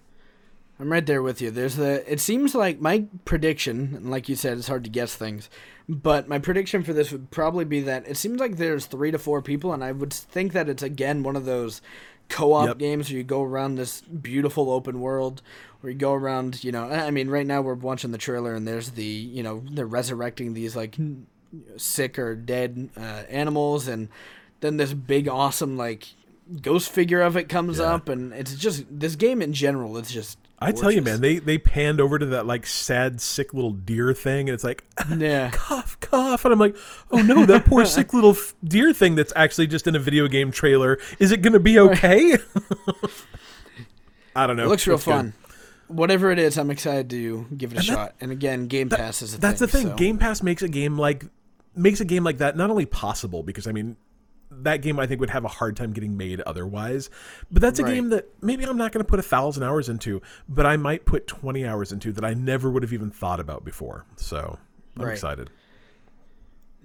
I'm right there with you. There's the it seems like my prediction, and like you said, it's hard to guess things, but my prediction for this would probably be that it seems like there's three to four people, and I would think that it's again one of those co-op yep. games where you go around this beautiful open world, where you go around, you know, I mean, right now we're watching the trailer and there's the, you know, they're resurrecting these like sick or dead uh, animals, and then this big awesome like ghost figure of it comes yeah. up, and it's just, this game in general, it's just gorgeous. I tell you, man, they they panned over to that like sad, sick little deer thing, and it's like, yeah. cough, cough, and I'm like, oh no, that poor sick little f- deer thing that's actually just in a video game trailer. Is it going to be okay? Right. I don't know. It looks real it's fun. Good. whatever it is, I'm excited to give it a and that, shot. And again, Game that, Pass is a that's thing. That's the thing. So. Game Pass makes a game like makes a game like that not only possible, because I mean that game I think would have a hard time getting made otherwise. But that's a right. game that maybe I'm not going to put a thousand hours into, but I might put twenty hours into that I never would have even thought about before. So I'm right. excited.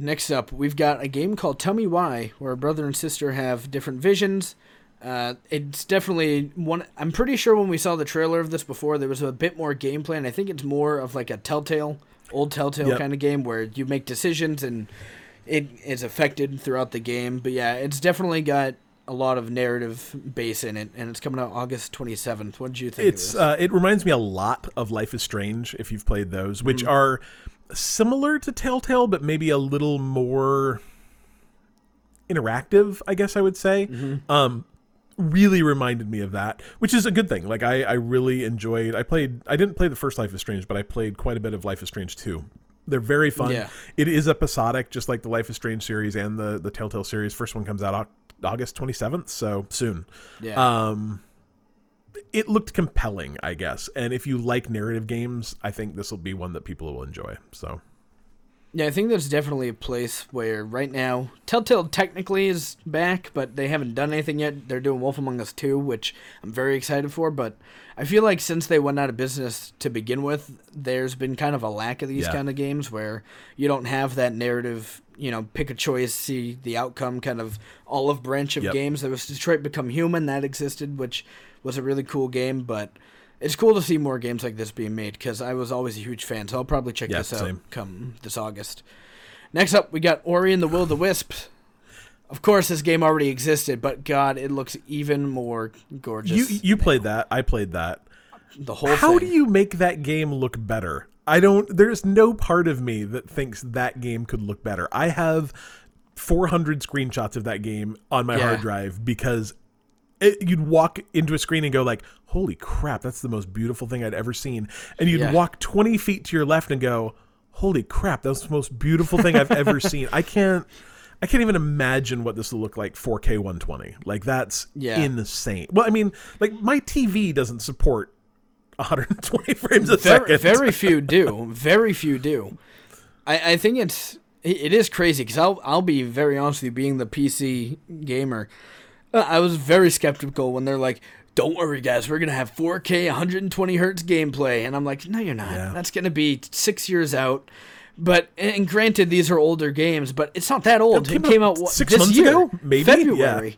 Next up, we've got a game called Tell Me Why, where a brother and sister have different visions. Uh, it's definitely one. I'm pretty sure when we saw the trailer of this before, there was a bit more gameplay, and I think it's more of like a Telltale, old Telltale yep. kind of game where you make decisions and it is affected throughout the game. But yeah, it's definitely got a lot of narrative base in it, and it's coming out August twenty-seventh. What did you think? It's of this? Uh, it reminds me a lot of Life is Strange, if you've played those, which mm. are similar to Telltale, but maybe a little more interactive, I guess I would say. Mm-hmm. Um, really reminded me of that, which is a good thing. Like I, I really enjoyed, I played, I didn't play the first Life is Strange, but I played quite a bit of Life is Strange two. They're very fun. Yeah. It is episodic, just like the Life is Strange series and the, the Telltale series. First one comes out August twenty-seventh. So soon. Yeah. Um, it looked compelling, I guess. And if you like narrative games, I think this will be one that people will enjoy. So, yeah, I think there's definitely a place where right now Telltale technically is back, but they haven't done anything yet. They're doing Wolf Among Us two, which I'm very excited for. But I feel like since they went out of business to begin with, there's been kind of a lack of these yeah. kind of games where you don't have that narrative, you know, pick a choice, see the outcome kind of olive branch of yep. games. There was Detroit Become Human that existed, which was a really cool game, but it's cool to see more games like this being made because I was always a huge fan, so I'll probably check yeah, this out same. come this August. Next up, we got Ori and the Will of the Wisps. Of course, this game already existed, but God, it looks even more gorgeous. You you now. played that. I played that. The whole How thing. do you make that game look better? I don't... There's no part of me that thinks that game could look better. I have four hundred screenshots of that game on my yeah. hard drive because... It, you'd walk into a screen and go like, holy crap, that's the most beautiful thing I'd ever seen. And you'd yeah. walk twenty feet to your left and go, holy crap, that's the most beautiful thing I've ever seen. I can't I can't even imagine what this will look like four K one twenty. Like, that's yeah. insane. Well, I mean, like, my T V doesn't support one hundred twenty frames a very, second. Very few do. Very few do. I, I think it's it is crazy because I'll, I'll be very honest with you, being the P C gamer, I was very skeptical when they're like, don't worry, guys, we're going to have four K, one hundred twenty hertz gameplay. And I'm like, no, you're not. Yeah. That's going to be six years out. But and granted, these are older games, but it's not that old. That came it came out, out six this months year, ago? Maybe? February. Yeah.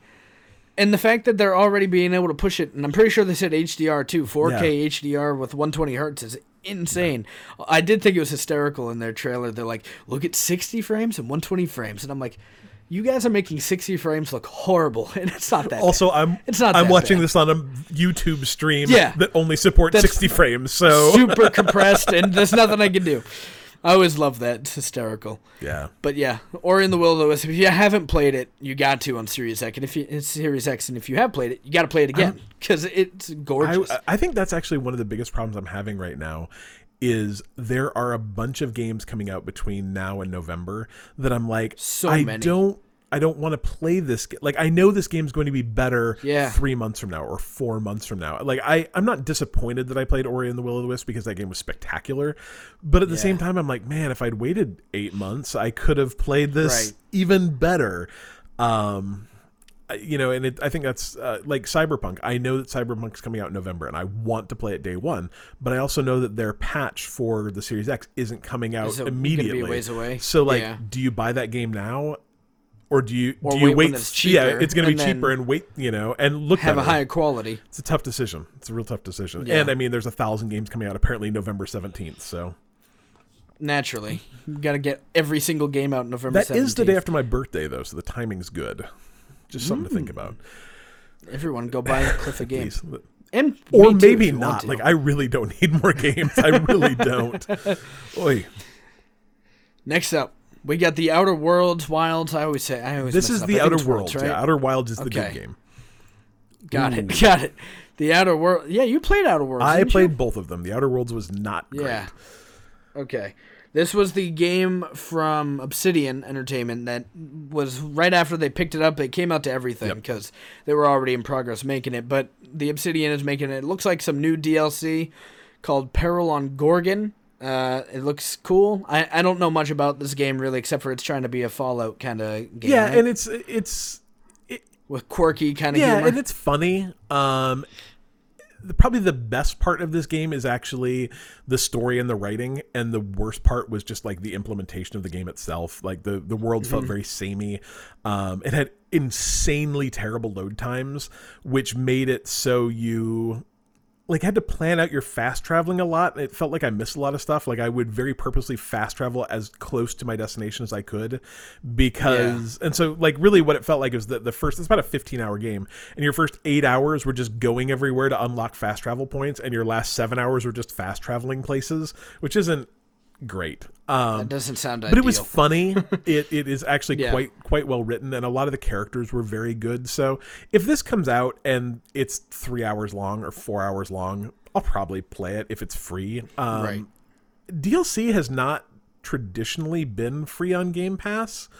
And the fact that they're already being able to push it, and I'm pretty sure they said H D R too, four K yeah. H D R with one hundred twenty hertz is insane. Yeah. I did think it was hysterical in their trailer. They're like, look at sixty frames and one hundred twenty frames. And I'm like... You guys are making sixty frames look horrible, and it's not that. Also, bad. I'm it's not I'm watching bad. this on a YouTube stream yeah, that only supports sixty frames, so super compressed, and there's nothing I can do. I always love that. It's hysterical. Yeah. But yeah, Ori and the Will of the Wisps. If you haven't played it, you got to on Series X, and if you it's Series X, and if you have played it, you got to play it again because it's gorgeous. I, I think that's actually one of the biggest problems I'm having right now. Is there are a bunch of games coming out between now and November that I'm like, so I many. don't, I don't want to play this. Like, I know this game's going to be better yeah. three months from now or four months from now. Like, I, I'm not disappointed that I played Ori and the Will of the Wisps because that game was spectacular. But at the yeah. same time, I'm like, man, if I'd waited eight months, I could have played this right. even better. Um, you know, and it, I think that's uh, like Cyberpunk. I know that Cyberpunk's coming out in November, and I want to play it day one. But I also know that their patch for the Series X isn't coming out so immediately. Be ways away. So, like, yeah. do you buy that game now, or do you or do you wait? wait it's cheaper, yeah, it's going to be cheaper and wait. You know, and look have better. a higher quality. It's a tough decision. It's a real tough decision. Yeah. And I mean, there's a thousand games coming out apparently November seventeenth. So. Naturally, you got to get every single game out in November seventeenth. That is the day after my birthday, though, so the timing's good. Just something mm. to think about. Everyone, go buy Cliff a game. And or maybe not. Like, I really don't need more games. I really don't. Oy. Next up, we got The Outer Worlds, Wilds. I always say, I always This is up. The Outer Worlds, Worlds, right? Yeah, Outer Wilds is the okay. good game. Got Ooh. it. Got it. The Outer Worlds. Yeah, you played Outer Worlds. I played you? both of them. The Outer Worlds was not great. Yeah. Okay. This was the game from Obsidian Entertainment that was right after they picked it up. They came out to everything because yep. they were already in progress making it. But the Obsidian is making it. It looks like some new D L C. called Peril on Gorgon. Uh, it looks cool. I, I don't know much about this game really, except for it's trying to be a Fallout kind of game. Yeah, right? And it's it's it, with quirky kind of yeah, humor. Yeah, and it's funny. Um, the, probably the best part of this game is actually the story and the writing, and the worst part was just like the implementation of the game itself. Like the the world mm-hmm. felt very samey. Um, it had insanely terrible load times, which made it so you. Like, I had to plan out your fast traveling a lot. It felt like I missed a lot of stuff. Like, I would very purposely fast travel as close to my destination as I could because... Yeah. And so, like, really what it felt like is that the first... It's about a fifteen-hour game. And your first eight hours were just going everywhere to unlock fast travel points. And your last seven hours were just fast traveling places, which isn't great. Um, that doesn't sound ideal. But it was funny. it It is actually yeah. quite quite well written. And a lot of the characters were very good. So if this comes out and it's three hours long or four hours long, I'll probably play it if it's free. Um, right. D L C has not traditionally been free on Game Pass.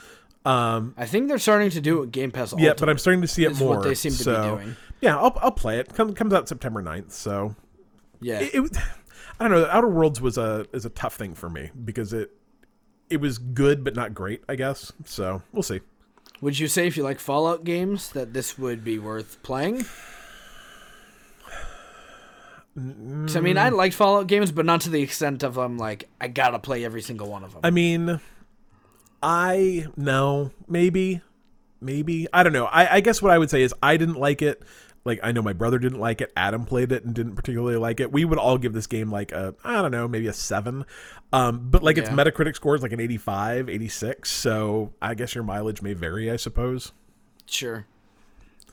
Um, I think they're starting to do it with Game Pass Ultimate. Yeah, but I'm starting to see it more. What they seem to so, be doing. Yeah, I'll, I'll play it. It Come, comes out September ninth. So yeah. It... it I don't know. Outer Worlds was a is a tough thing for me because it it was good but not great, I guess. So we'll see. Would you say if you like Fallout games that this would be worth playing? Mm. I mean, I liked Fallout games, but not to the extent of I'm um, like I gotta play every single one of them. I mean, I no maybe maybe I don't know. I, I guess what I would say is I didn't like it. Like, I know my brother didn't like it. Adam played it and didn't particularly like it. We would all give this game, like, a, I don't know, maybe a seven. Um, but, like, yeah. Its Metacritic score is, like, an eighty-five, eighty-six. So I guess your mileage may vary, I suppose. Sure.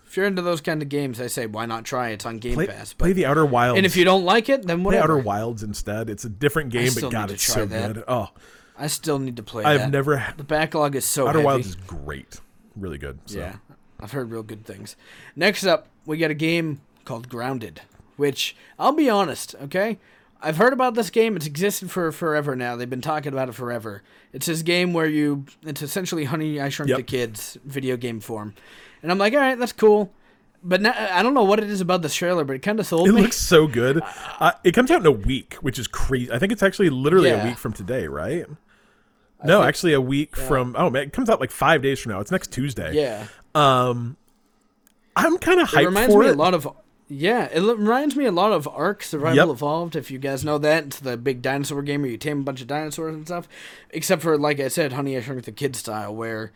If you're into those kind of games, I say, why not try it? It's on Game play, Pass. But, play The Outer Wilds. And if you don't like it, then whatever. Play Outer Wilds instead. It's a different game, but God, it's so that. good. Oh, I still need to play I've that. I've never... The backlog is so Outer heavy. Wilds is great. Really good. So. Yeah. I've heard real good things. Next up, we got a game called Grounded, which I'll be honest, okay? I've heard about this game. It's existed for forever now. They've been talking about it forever. It's this game where you, it's essentially Honey, I Shrunk yep. the Kids video game form. And I'm like, all right, that's cool. But now, I don't know what it is about this trailer, but it kind of sold it me. It looks so good. Uh, it comes out in a week, which is crazy. I think it's actually literally yeah. a week from today, right? I no, think, actually a week yeah. from, oh man, it comes out like five days from now. It's next Tuesday. Yeah. Um, I'm kind of hyped for it. It reminds me a lot of, yeah, it reminds me a lot of Ark Survival yep. Evolved, if you guys know that. It's the big dinosaur game where you tame a bunch of dinosaurs and stuff. Except for, like I said, Honey, I Shrunk the Kid style, where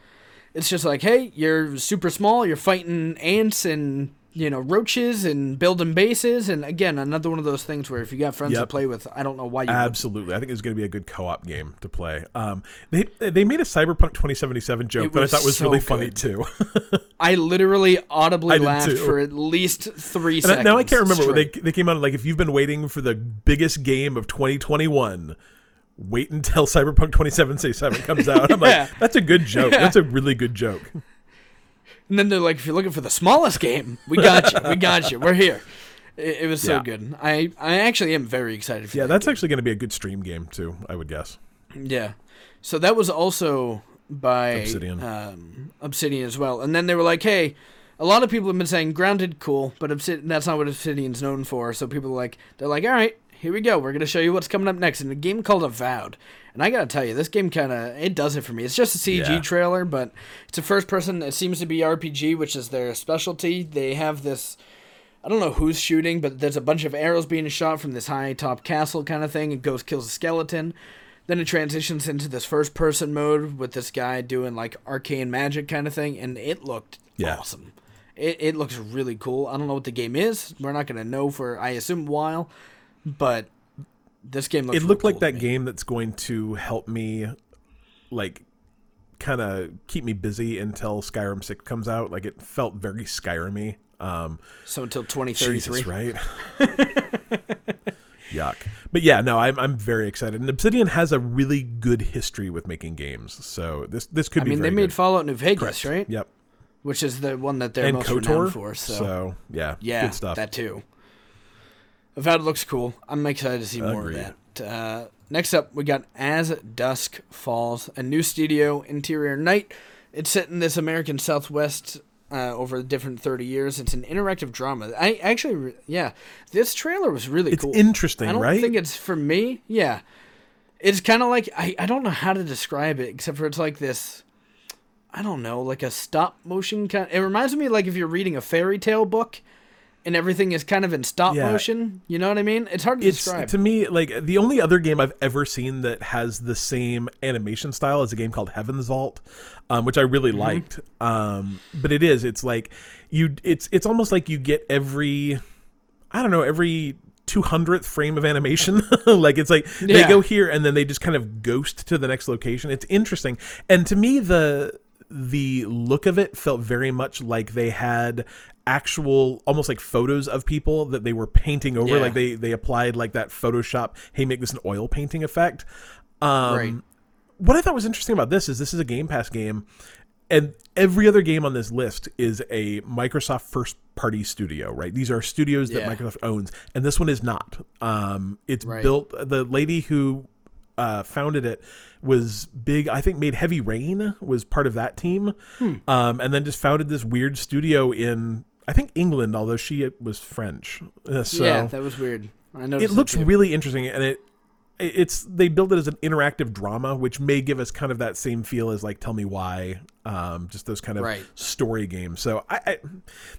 it's just like, hey, you're super small, you're fighting ants and, you know, roaches and building bases. And again, another one of those things where if you got friends yep. to play with, I don't know why you absolutely wouldn't. I think it's going to be a good co-op game to play. Um, they they made a Cyberpunk twenty seventy-seven joke that I thought was so really good. funny too. I literally audibly I laughed for at least three and seconds. Now I can't remember. They, they came out like, if you've been waiting for the biggest game of twenty twenty-one, wait until Cyberpunk twenty seventy-seven comes out. yeah. I'm like, that's a good joke. Yeah. That's a really good joke. And then they're like, if you're looking for the smallest game, we got you. We got you. We're here. It, it was so yeah. good. I, I actually am very excited for yeah, that. Yeah, that's game. actually going to be a good stream game, too, I would guess. Yeah. So that was also by Obsidian. Um, Obsidian as well. And then they were like, hey, a lot of people have been saying Grounded, cool, but Obsid- that's not what Obsidian's known for. So people are like, they're like, all right, here we go. We're going to show you what's coming up next in a game called Avowed. And I got to tell you, this game kind of, it does it for me. It's just a C G yeah. trailer, but it's a first person. It seems to be R P G, which is their specialty. They have this, I don't know who's shooting, but there's a bunch of arrows being shot from this high top castle kind of thing. It goes, kills a skeleton. Then it transitions into this first person mode with this guy doing like arcane magic kind of thing. And it looked yeah. awesome. It, it looks really cool. I don't know what the game is. We're not going to know for, I assume, a while, but... This game looks it looked cool like that game that's going to help me, like, kind of keep me busy until Skyrim six comes out. Like, it felt very Skyrim-y. Um, so until twenty thirty-three. Jesus, right? Yuck. But yeah, no, I'm I'm very excited. And Obsidian has a really good history with making games, so this this could I be. I mean, very they made good. Fallout New Vegas, Correct. right? Yep. Which is the one that they're and most KOTOR, renowned for. So, so yeah, yeah, good stuff. That too. Avowed looks cool. I'm excited to see more Agreed. of that. Uh, next up, we got As Dusk Falls, a new studio, Interior Night. It's set in this American Southwest uh, over the different thirty years. It's an interactive drama. I actually, yeah, this trailer was really it's cool. It's interesting, right? I don't right? think it's for me. Yeah. It's kind of like, I, I don't know how to describe it, except for it's like this, I don't know, like a stop motion kind of, it reminds me like if you're reading a fairy tale book and everything is kind of in stop yeah. motion. You know what I mean? It's hard to it's, describe. To me, like the only other game I've ever seen that has the same animation style is a game called Heaven's Vault, um, which I really mm-hmm. liked. Um, but it is, it's like you, it's, it's almost like you get every, I don't know, every two hundredth frame of animation. Like it's like yeah. they go here and then they just kind of ghost to the next location. It's interesting. And to me, the, the look of it felt very much like they had actual almost like photos of people that they were painting over. Yeah. Like they, they applied like that Photoshop, hey, make this an oil painting effect. Um, right. What I thought was interesting about this is this is a Game Pass game, and every other game on this list is a Microsoft first party studio, right? These are studios yeah. that Microsoft owns, and this one is not. Um, it's right. built, the lady who uh, founded it was big, I think made Heavy Rain, was part of that team. Hmm. Um, and then just founded this weird studio in, I think, England, although she was French. Uh, so yeah, that was weird. I noticed it looks really interesting, and it it's they build it as an interactive drama, which may give us kind of that same feel as like Tell Me Why, um, just those kind of right. story games. So I, I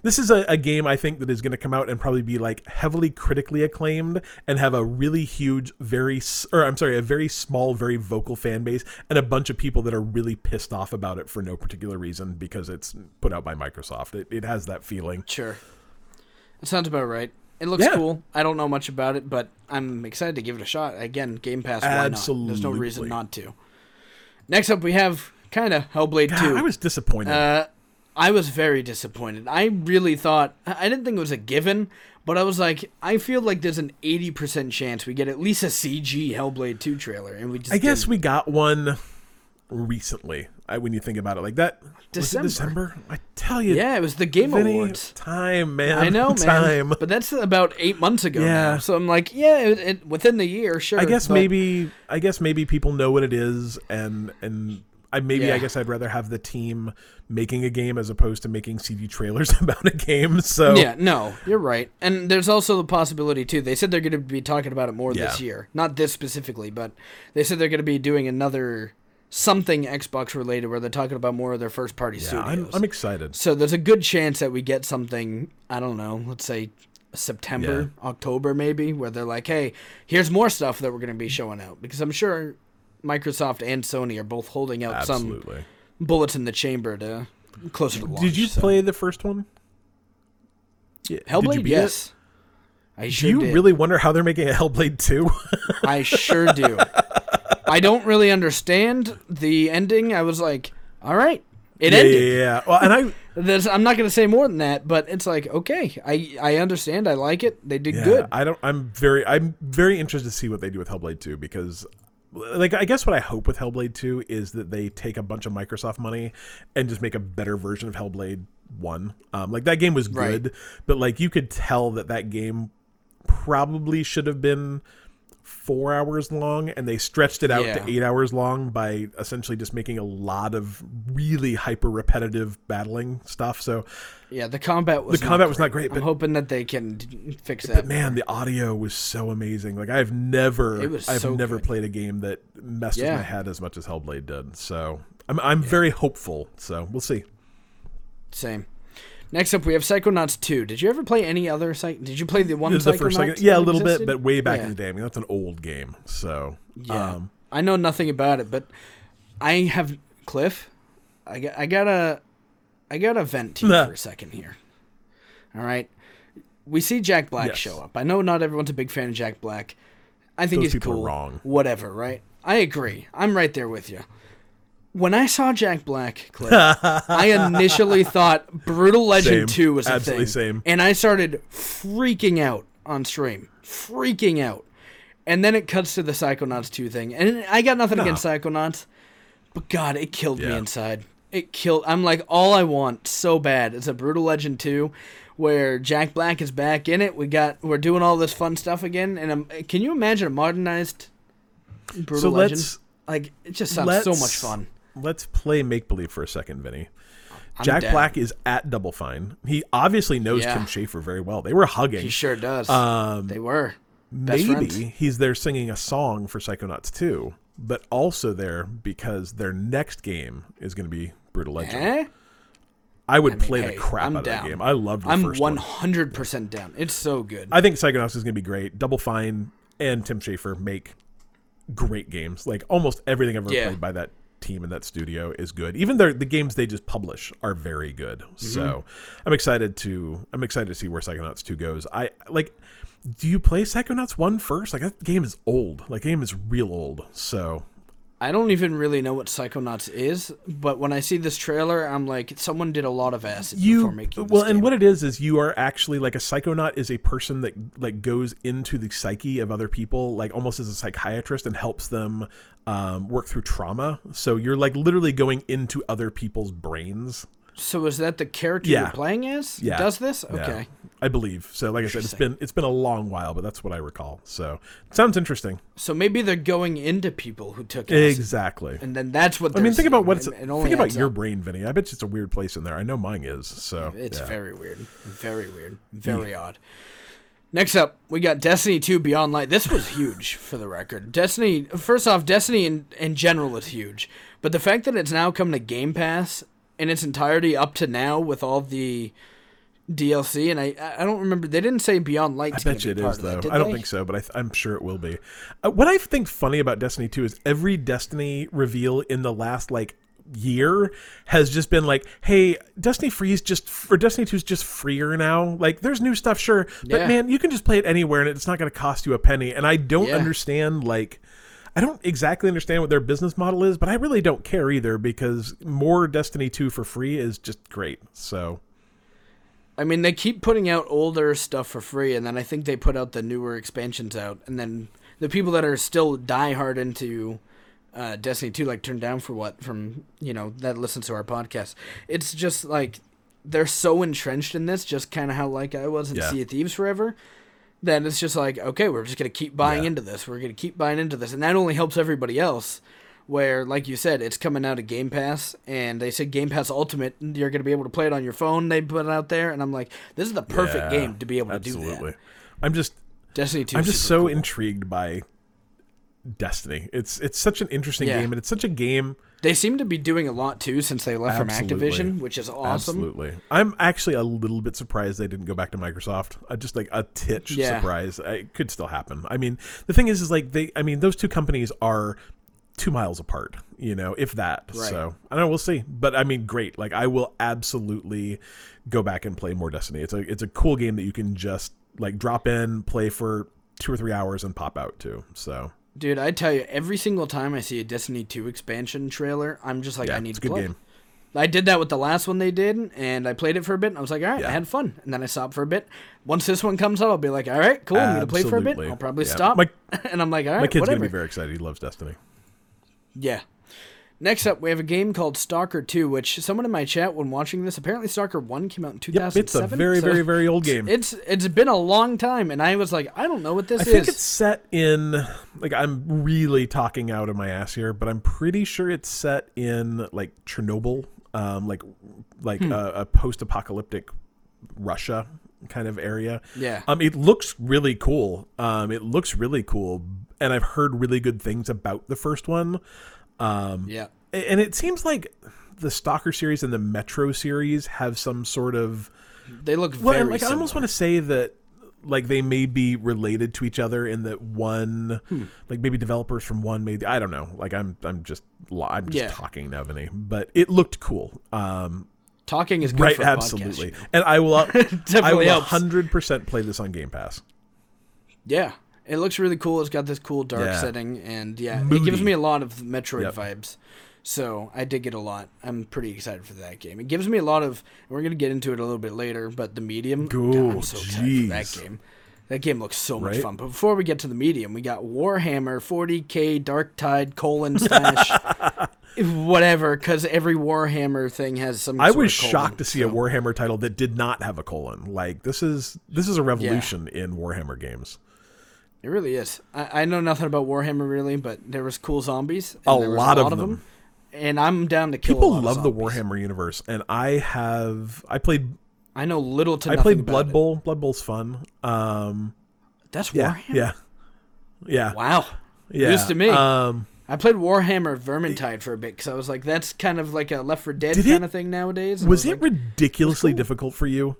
this is a, a game I think that is going to come out and probably be like heavily critically acclaimed and have a really huge, very or I'm sorry, a very small, very vocal fan base and a bunch of people that are really pissed off about it for no particular reason because it's put out by Microsoft. It it has that feeling. Sure, that sounds about right. It looks yeah. cool. I don't know much about it, but I'm excited to give it a shot. Again, Game Pass, why Absolutely. not? There's no reason not to. Next up, we have kind of Hellblade God, two. I was disappointed. Uh, I was very disappointed. I really thought... I didn't think it was a given, but I was like, I feel like there's an eighty percent chance we get at least a C G Hellblade two trailer. And we just I guess didn't. we got one recently, I, when you think about it. Like that... December. Was it December? I tell you. Yeah, it was the Game Vinny, Awards. Time, man. I know, man. Time. But that's about eight months ago yeah. now. So I'm like, yeah, it, it, within the year, sure. I guess but... maybe I guess maybe people know what it is, and and I maybe yeah. I guess I'd rather have the team making a game as opposed to making C D trailers about a game. So yeah, no, you're right. And there's also the possibility, too. They said they're going to be talking about it more yeah. this year. Not this specifically, but they said they're going to be doing another... something Xbox related where they're talking about more of their first party yeah, studios. I'm, I'm excited. So there's a good chance that we get something, I don't know, let's say September, yeah. October maybe, where they're like, hey, here's more stuff that we're going to be showing out. Because I'm sure Microsoft and Sony are both holding out Absolutely. some bullets in the chamber to closer to launch. Did you so. play the first one? Yeah. Hellblade, yes. It? I sure do. You did. Really wonder how they're making a Hellblade two? I sure do. I don't really understand the ending. I was like, all right, it yeah, ended. Yeah, yeah. Well, and I, I'm not going to say more than that, but it's like, okay, I, I understand. I like it. They did yeah, good. I don't. I'm very, I'm very interested to see what they do with Hellblade two because, like, I guess what I hope with Hellblade two is that they take a bunch of Microsoft money and just make a better version of Hellblade one. Um, like that game was good, right. but like you could tell that that game probably should have been four hours long, and they stretched it out yeah. to eight hours long by essentially just making a lot of really hyper repetitive battling stuff. So yeah, the combat was the combat not was not great. But I'm hoping that they can fix that. But man, the audio was so amazing. Like I've never, I've so never good. played a game that messed yeah. with my head as much as Hellblade did. So I'm, I'm yeah. very hopeful. So we'll see. Same. Next up, we have Psychonauts two. Did you ever play any other Psych? Did you play the one the Psychonauts? First Psychonauts yeah, a little existed? bit, but way back yeah. in the day. I mean, that's an old game. So yeah, um, I know nothing about it, but I have Cliff. I got, I gotta, I gotta vent to you nah. for a second here. All right, we see Jack Black yes. show up. I know not everyone's a big fan of Jack Black. I think Those he's cool. Are wrong. Whatever, right? I agree. I'm right there with you. When I saw Jack Black, Cliff, I initially thought Brutal Legend same. two was a Absolutely thing. Same. And I started freaking out on stream. Freaking out. And then it cuts to the Psychonauts two thing. And I got nothing no. against Psychonauts. But God, it killed yeah. me inside. It killed. I'm like, all I want so bad is a Brutal Legend two where Jack Black is back in it. We got, we're doing all this fun stuff again. And I'm, can you imagine a modernized Brutal so Legend? Like, it just sounds so much fun. Let's play make-believe for a second, Vinny. I'm Jack dead. Black is at Double Fine. He obviously knows yeah. Tim Schafer very well. They were hugging. He sure does. Um, they were. Best maybe friends. He's there singing a song for Psychonauts two, but also there because their next game is going to be Brutal Legend. Eh? I would I mean, play hey, the crap I'm out down. of that game. I loved the I'm first one. I'm one hundred percent down. It's so good. I think Psychonauts is going to be great. Double Fine and Tim Schafer make great games. Like almost everything I've ever yeah. played by that team in that studio is good. Even their the games they just publish are very good. Mm-hmm. So I'm excited to I'm excited to see where Psychonauts two goes. I like. Do you play Psychonauts one first? Like that game is old. Like game is real old. So I don't even really know what Psychonauts is, but when I see this trailer, I'm like, someone did a lot of acid you, before making this Well, and game. What it is is you are actually, like, a psychonaut is a person that, like, goes into the psyche of other people, like, almost as a psychiatrist and helps them um, work through trauma. So you're, like, literally going into other people's brains. So is that the character yeah. you're playing as? Yeah. Does this? Okay. Yeah, I believe. So like I said, it's been it's been a long while, but that's what I recall. So it sounds interesting. So maybe they're going into people who took it. Exactly. And then that's what they're I mean, think about what it's it think about your up. brain, Vinny. I bet you it's a weird place in there. I know mine is. So it's yeah. very weird. Very weird. Very yeah. odd. Next up, we got Destiny two Beyond Light. This was huge for the record. Destiny first off, Destiny in, in general is huge. But the fact that it's now come to Game Pass in its entirety up to now with all the D L C, and I I don't remember. They didn't say Beyond Light's going to be part of that, did they? I bet you it is, though. I don't think so, but I th- I'm sure it will be. Uh, what I think funny about Destiny two is every Destiny reveal in the last, like, year has just been like, hey, Destiny Free's just for Destiny two's just freer now. Like, there's new stuff, sure, but yeah. man, you can just play it anywhere, and it's not going to cost you a penny. And I don't yeah. understand, like... I don't exactly understand what their business model is, but I really don't care either because more Destiny two for free is just great. So, I mean, they keep putting out older stuff for free, and then I think they put out the newer expansions out, and then the people that are still diehard into uh, Destiny two, like, turned down for what from, you know, that listens to our podcast. It's just, like, they're so entrenched in this, just kind of how, like, I was in yeah. Sea of Thieves forever. Then it's just like, okay, we're just going to keep buying yeah. into this. We're going to keep buying into this. And that only helps everybody else where, like you said, it's coming out of Game Pass. And they said Game Pass Ultimate, you're going to be able to play it on your phone. They put it out there. And I'm like, this is the perfect yeah, game to be able to absolutely. do that. I'm just Destiny two. I'm just so cool. intrigued by Destiny. It's it's such an interesting yeah. game. And it's such a game. They seem to be doing a lot, too, since they left Absolutely. from Activision, which is awesome. Absolutely. I'm actually a little bit surprised they didn't go back to Microsoft. I just, like, a titch yeah. surprise. It could still happen. I mean, the thing is, is like, they. I mean, those two companies are two miles apart, you know, if that. Right. So, I don't know. We'll see. But, I mean, great. Like, I will absolutely go back and play more Destiny. It's a, it's a cool game that you can just, like, drop in, play for two or three hours, and pop out, too. So... Dude, I tell you, every single time I see a Destiny two expansion trailer, I'm just like, yeah, I need to play. Game. I did that with the last one they did, and I played it for a bit, and I was like, all right, yeah. I had fun. And then I stopped for a bit. Once this one comes out, I'll be like, all right, cool, I'm going to play for a bit. I'll probably yeah. stop. My, and I'm like, all right, my kid's going to be very excited. He loves Destiny. Yeah. Next up, we have a game called Stalker two, which someone in my chat, when watching this, apparently Stalker one came out in two thousand seven. Yep, it's a very, so very, very old game. It's It's been a long time, and I was like, I don't know what this I is. I think it's set in, like, I'm really talking out of my ass here, but I'm pretty sure it's set in, like, Chernobyl, um, like, like hmm. a, a post-apocalyptic Russia kind of area. Yeah. Um, it looks really cool. Um, it looks really cool, and I've heard really good things about the first one. Um, yeah, and it seems like the Stalker series and the Metro series have some sort of. They look very well, like similar. I almost want to say that, like, they may be related to each other in that one, hmm. like maybe developers from one made. I don't know. Like I'm, I'm just, I'm just yeah. talking now, Vinny. But it looked cool. Um, talking is good right, for a absolutely, podcast. And I will, I will one hundred percent play this on Game Pass. Yeah. It looks really cool. It's got this cool dark yeah. setting, and yeah, Moody. It gives me a lot of Metroid yep. vibes. So I dig it a lot. I'm pretty excited for that game. It gives me a lot of. We're going to get into it a little bit later, but The Medium. Oh, God, I'm so geez. excited for that game. That game looks so much right? fun. But before we get to The Medium, we got Warhammer forty K Dark Tide colon slash whatever, because every Warhammer thing has some. I sort was of colon, shocked to see so. a Warhammer title that did not have a colon. Like this is this is a revolution yeah. in Warhammer games. It really is. I, I know nothing about Warhammer, really, but there was cool zombies. And a, there was lot a lot of them. them. and I'm down to kill. People a lot love of the Warhammer universe, and I have I played. I know little to. I nothing played Blood about Bowl. It. Blood Bowl's fun. Um, That's yeah, Warhammer. Yeah. Yeah. Wow. Yeah. News to me. Um, I played Warhammer Vermintide for a bit because I was like, that's kind of like a Left four Dead kind it, of thing nowadays. And was, was it like, ridiculously cool. difficult for you?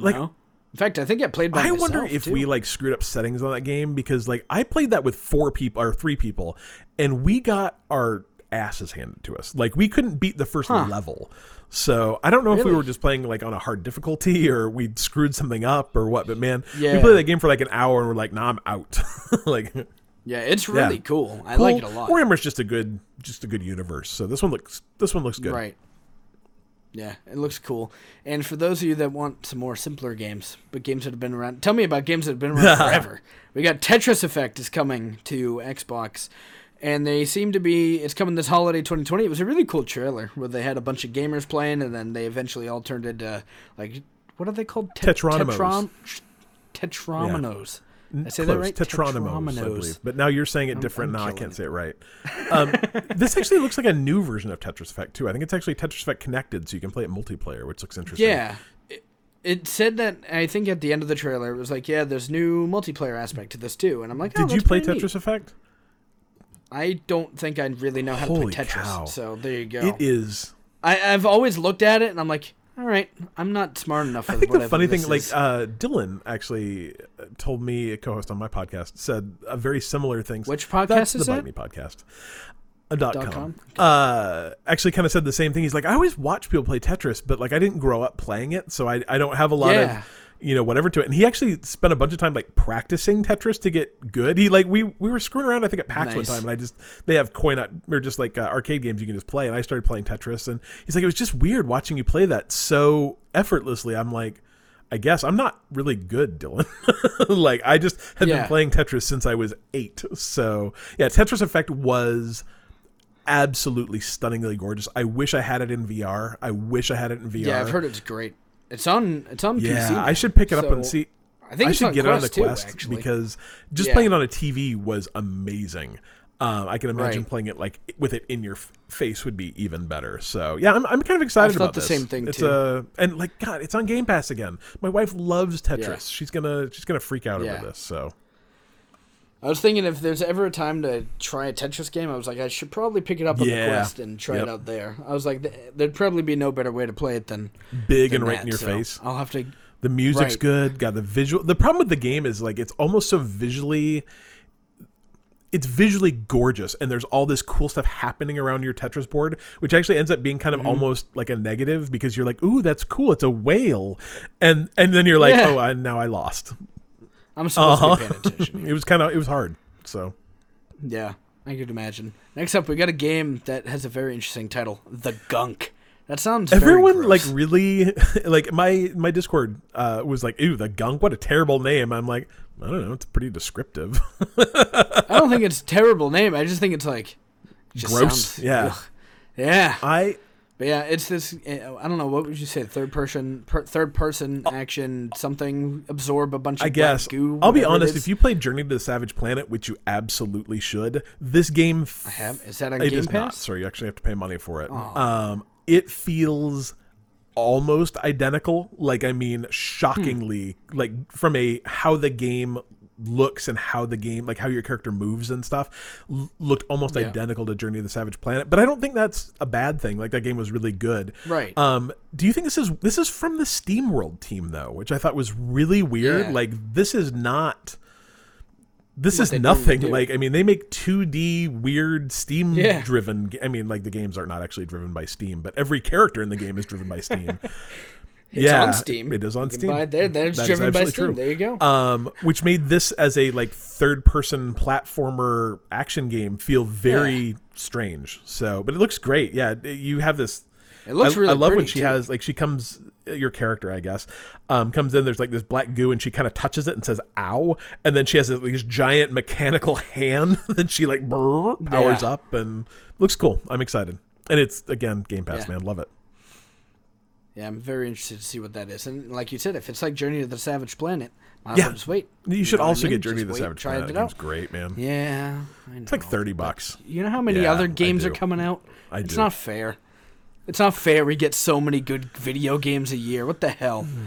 Like, no. In fact, I think I played by I myself, I wonder if too. we, like, screwed up settings on that game because, like, I played that with four people or three people, and we got our asses handed to us. Like, we couldn't beat the first huh. level. So I don't know really? if we were just playing, like, on a hard difficulty or we screwed something up or what, but, man, yeah. we played that game for, like, an hour and we're like, nah, I'm out. like... Yeah, it's really yeah. cool. I cool. like it a lot. Warhammer's just a good, just a good universe. So this one looks, this one looks good. Right. Yeah, it looks cool. And for those of you that want some more simpler games, but games that have been around, tell me about games that have been around forever. We got Tetris Effect is coming to Xbox, and they seem to be, it's coming this holiday twenty twenty. It was a really cool trailer where they had a bunch of gamers playing, and then they eventually all turned into, like, what are they called? Tet- Tetronomos. Tetron- Tetronomos. Yeah. I say Close. that right? Tetronomos, I believe. But now you're saying it I'm, different. I'm no, I can't it. say it right. Um, this actually looks like a new version of Tetris Effect, too. I think it's actually Tetris Effect Connected, so you can play it multiplayer, which looks interesting. Yeah. It, it said that, I think at the end of the trailer, it was like, yeah, there's new multiplayer aspect to this, too. And I'm like, oh, Did you play Tetris neat. Effect? I don't think I really know how Holy to play Tetris. Cow. So there you go. It is. I, I've always looked at it, and I'm like... All right, I'm not smart enough for I think whatever the funny thing, is. like uh, Dylan actually told me, a co-host on my podcast, said a very similar thing. Which podcast That's is the that? The Bite Me Podcast. Uh, dot dot com. com. Uh, actually kind of said the same thing. He's like, I always watch people play Tetris, but like I didn't grow up playing it, so I, I don't have a lot yeah. of... you know, whatever to it. And he actually spent a bunch of time, like, practicing Tetris to get good. He, like, we, we were screwing around, I think, at PAX nice. one time, and I just, they have coin, or just, like, uh, arcade games you can just play, and I started playing Tetris, and he's like, it was just weird watching you play that so effortlessly. I'm like, I guess I'm not really good, Dylan. like, I just have yeah. been playing Tetris since I was eight. So, yeah, Tetris Effect was... absolutely stunningly gorgeous. I wish I had it in V R. I wish I had it in V R. Yeah, I've heard it's great. It's on. It's on yeah, P C. Yeah, I should pick it so up and see. I think I should get it on the too, Quest actually. because just yeah. playing it on a T V was amazing. Um, I can imagine right. playing it like with it in your f- face would be even better. So yeah, I'm I'm kind of excited I about the this. Same thing. It's too. A, and like God, it's on Game Pass again. My wife loves Tetris. Yeah. She's gonna she's gonna freak out yeah. over this. So. I was thinking if there's ever a time to try a Tetris game, I was like, I should probably pick it up on yeah. the Quest and try yep. it out there. I was like, there'd probably be no better way to play it than big than and right that, in your so face. I'll have to. The music's right. good. Got the visual. The problem with the game is like it's almost so visually. It's visually gorgeous, and there's all this cool stuff happening around your Tetris board, which actually ends up being kind of mm-hmm. almost like a negative because you're like, ooh, that's cool. It's a whale, and and then you're like, yeah. oh, I, now I lost. I'm supposed uh-huh. to be paying attention. It was kind of it was hard, so. Yeah, I could imagine. Next up, we got a game that has a very interesting title, The Gunk. That sounds. Everyone very gross. like really like my my Discord uh, was like, "Ew, The Gunk. What a terrible name." I'm like, I don't know. It's pretty descriptive. I don't think it's a terrible name. I just think it's like just gross. Sounds, yeah, ugh. yeah. I. But yeah, it's this. I don't know. What would you say? Third person, per, third person action. Something absorb a bunch of. I guess. Goo, I'll be honest. If you played Journey to the Savage Planet, which you absolutely should, this game. F- I have. Is that on it Game is Pass? Not. Sorry, you actually have to pay money for it. Oh. Um, it feels almost identical. Like I mean, shockingly, hmm. like from a how the game looks and how the game, like how your character moves and stuff, l- looked almost yeah. identical to Journey to the Savage Planet. But I don't think that's a bad thing. Like that game was really good. Right. Um, do you think this is this is from the SteamWorld team though, which I thought was really weird. Yeah. Like this is not. This what is nothing. Do do. Like I mean, they make two D weird Steam yeah. driven. I mean, like the games are not actually driven by Steam, but every character in the game is driven by Steam. It's yeah, on Steam. It is on Steam. Buy it there. That's that driven by Steam. True. There you go. Um, which made this as a like third-person platformer action game feel very yeah. strange. So, but it looks great. Yeah, you have this. It looks I, really. I love when she too. has like she comes. Your character, I guess, um, comes in. There's like this black goo, and she kind of touches it and says "ow," and then she has this, like, this giant mechanical hand that she like brrr, powers yeah. up and looks cool. I'm excited, and it's again Game Pass, yeah. man. Love it. Yeah, I'm very interested to see what that is. And like you said, if it's like Journey to the Savage Planet, I'll yeah. just wait. You, you should also I mean? get Journey just to the Savage Planet. It that game's great, man. Yeah. I know. It's like thirty bucks. But you know how many yeah, other games are coming out? I do. It's not fair. It's not fair we get so many good video games a year. What the hell? Mm.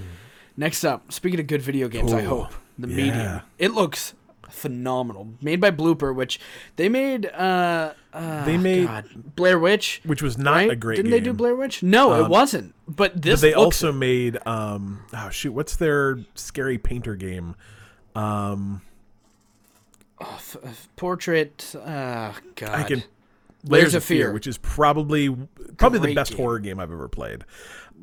Next up, speaking of good video games, Ooh, I hope. The yeah. Medium. It looks phenomenal. Made by Blooper, which they made... Uh, uh, they made God. Blair Witch. Which was not right? a great Didn't game. Didn't they do Blair Witch? No, um, it wasn't. But this But they looks also it. made... Um, oh, shoot. What's their scary painter game? Um, oh, f- portrait... Uh, God. I can... Layers, Layers of, of Fear, Fear, which is probably probably Great the best game. horror game I've ever played.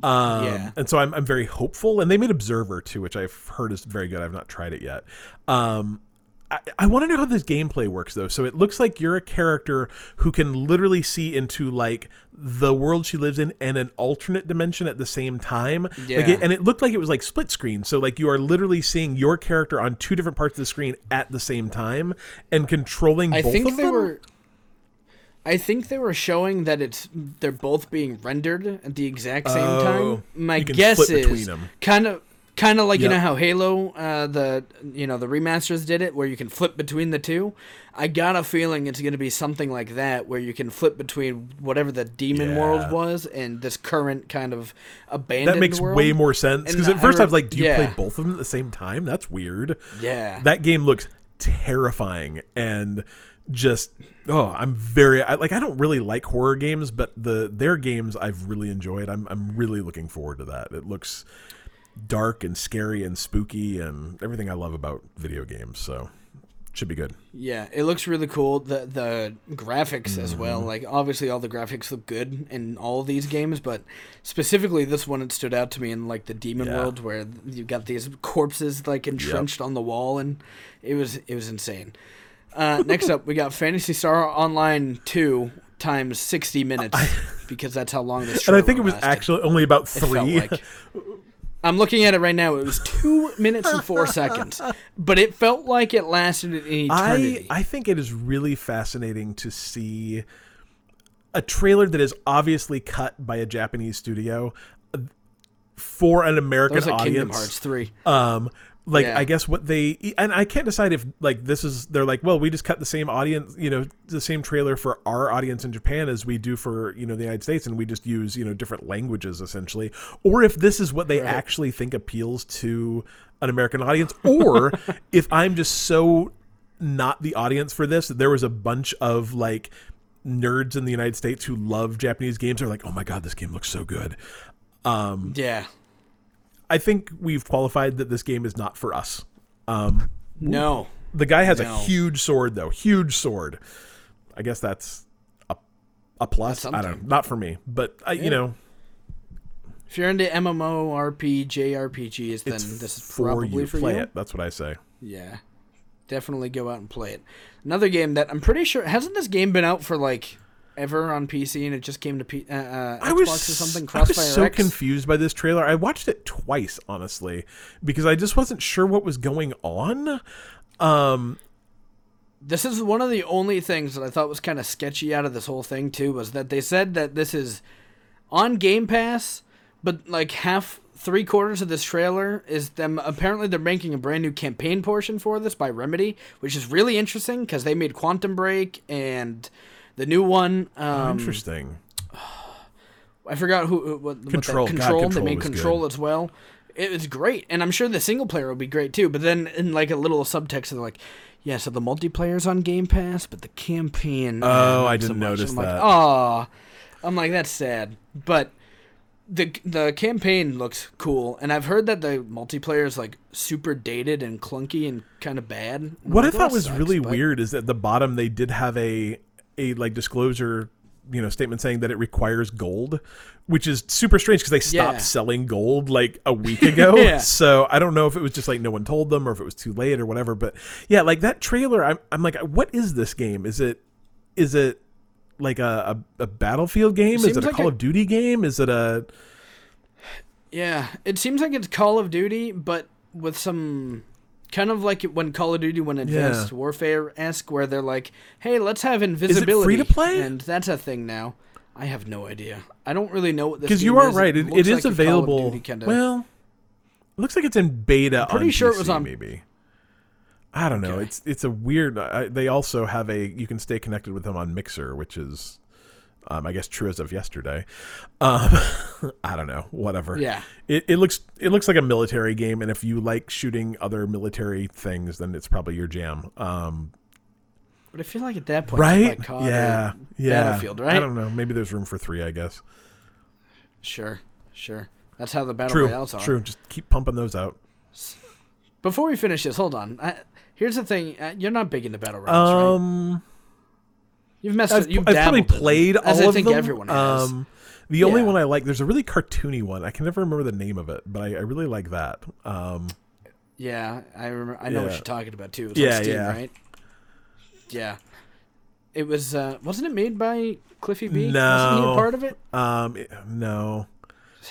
Um, yeah. And so I'm I'm very hopeful. And they made Observer, too, which I've heard is very good. I've not tried it yet. Um, I, I want to know how this gameplay works, though. So it looks like you're a character who can literally see into, like, the world she lives in and an alternate dimension at the same time. Yeah. Like it, and it looked like it was, like, split screen. So, like, you are literally seeing your character on two different parts of the screen at the same time and controlling I both think of they them. Were- I think they were showing that it's they're both being rendered at the exact same oh, time. My guess is kind of kind of like yep. you know how Halo uh, the you know the remasters did it where you can flip between the two. I got a feeling it's going to be something like that where you can flip between whatever the demon yeah. world was and this current kind of abandoned world. That makes world. way more sense because at first I was like, do you yeah. play both of them at the same time? That's weird. Yeah. That game looks terrifying and just oh I'm very I, like I don't really like horror games but the their games I've really enjoyed. I'm I'm really looking forward to that. It looks dark and scary and spooky and everything I love about video games, so should be good. Yeah, it looks really cool. The the graphics as well. Like obviously all the graphics look good in all these games, but specifically this one it stood out to me in like the demon yeah. world where you got these corpses like entrenched yep. on the wall and it was it was insane. Uh, next up, we got Phantasy Star Online two times sixty minutes I, because that's how long this. And I think it was lasted. Actually only about three. Like. I'm looking at it right now. It was two minutes and four seconds, but it felt like it lasted an eternity. I, I think it is really fascinating to see a trailer that is obviously cut by a Japanese studio for an American that was like audience. Kingdom Hearts three. Um, Like, yeah. I guess what they... And I can't decide if, like, this is... They're like, well, we just cut the same audience, you know, the same trailer for our audience in Japan as we do for, you know, the United States, and we just use, you know, different languages, essentially. Or if this is what they right. actually think appeals to an American audience. Or if I'm just so not the audience for this, that there was a bunch of, like, nerds in the United States who love Japanese games are like, oh, my God, this game looks so good. Um, yeah. I think we've qualified that this game is not for us. Um, no. The guy has no. a huge sword, though. Huge sword. I guess that's a, a plus. That's I don't know. Not for me. But, I, yeah. you know. If you're into M M O R P G, J R P Gs, then it's this is for probably you. for play you. Play it. That's what I say. Yeah. Definitely go out and play it. Another game that I'm pretty sure... Hasn't this game been out for, like... ever on P C and it just came to P- uh, uh, Xbox I was, or something? Crossfire I was so X? confused by this trailer. I watched it twice, honestly, because I just wasn't sure what was going on. Um, this is one of the only things that I thought was kind of sketchy out of this whole thing, too, was that they said that this is on Game Pass, but like half... Three quarters of this trailer is them. Apparently, they're making a brand new campaign portion for this by Remedy, which is really interesting because they made Quantum Break and the new one. Um, interesting. I forgot who. What, Control. What that, Control. God, Control. They made Control good. as well. It was great, and I'm sure the single player will be great too. But then, in like a little subtext, they're like, "Yeah, so the multiplayer's on Game Pass, but the campaign." Oh, I didn't so notice I'm that. Like, oh, I'm like that's sad, but. The the campaign looks cool, and I've heard that the multiplayer is like super dated and clunky and kind of bad. And what like, I thought was sucks, really but... weird is that at the bottom they did have a a like disclosure, you know, statement saying that it requires gold, which is super strange because they stopped yeah. selling gold like a week ago. yeah. So I don't know if it was just like no one told them or if it was too late or whatever. But yeah, like that trailer, I'm I'm like, what is this game? Is it is it? Like a, a, a Battlefield game? Is it a like Call a, of Duty game? Is it a... Yeah, it seems like it's Call of Duty, but with some... Kind of like when Call of Duty went Advanced yeah. Warfare-esque, where they're like, hey, let's have invisibility. Is it free to play? And that's a thing now. I have no idea. I don't really know what this game is. Because you are right. It, it, it is like available. Well, it looks like it's in beta. I'm pretty on sure P C, it was on. Maybe. I don't know. Okay. It's it's a weird. I, they also have a. You can stay connected with them on Mixer, which is, um, I guess, true as of yesterday. Um, I don't know. Whatever. Yeah. It it looks it looks like a military game, and if you like shooting other military things, then it's probably your jam. Um, But I feel like at that point, right? Like C O D yeah, yeah. Battlefield, right? I don't know. Maybe there's room for three, I guess. Sure, sure. That's how the battle true, royales are. True. Just keep pumping those out. Before we finish this, hold on. I, here's the thing: you're not big into battle royales, um, right? You've messed. I've, you've I've probably played them, all of them. As I think them. everyone has. Um, the yeah. only one I like. There's a really cartoony one. I can never remember the name of it, but I, I really like that. Um, yeah, I remember. I know yeah. what you're talking about too. It was yeah, on Steam, yeah. right? Yeah, it was. Uh, wasn't it made by Cliffy B? No, wasn't he a part of it? Um, it, no.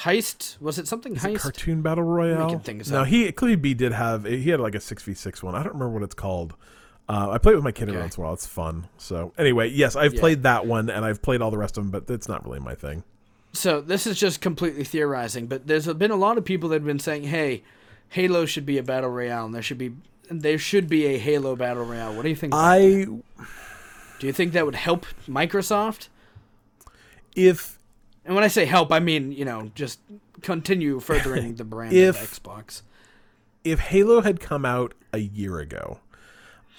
Heist was it something? Is heist. It cartoon battle royale. We can think of something. No, he Cliffy B did have. He had like a six v six one. I don't remember what it's called. Uh, I play it with my kid every once in a while. It's fun. So anyway, yes, I've yeah. played that one, and I've played all the rest of them, but that's not really my thing. So this is just completely theorizing, but there's been a lot of people that have been saying, "Hey, Halo should be a battle royale, and there should be." There should be a Halo Battle Royale. What do you think? I that? Do you think that would help Microsoft? If and when I say help, I mean, you know, just continue furthering the brand if, of Xbox. If Halo had come out a year ago,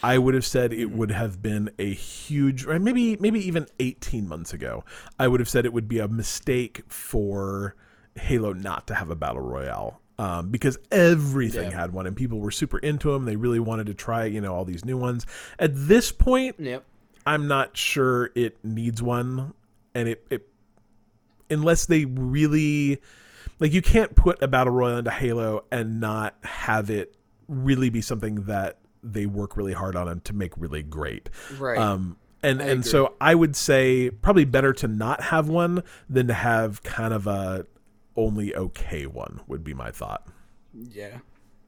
I would have said it would have been a huge, or maybe maybe even eighteen months ago, I would have said it would be a mistake for Halo not to have a Battle Royale. Um, because everything yep. had one, and people were super into them. They really wanted to try, you know, all these new ones. At this point, yep. I'm not sure it needs one, and it, it unless they really like, you can't put a battle royale into Halo and not have it really be something that they work really hard on and to make really great. Right. Um, and I and agree. So I would say probably better to not have one than to have kind of a only okay one would be my thought. Yeah.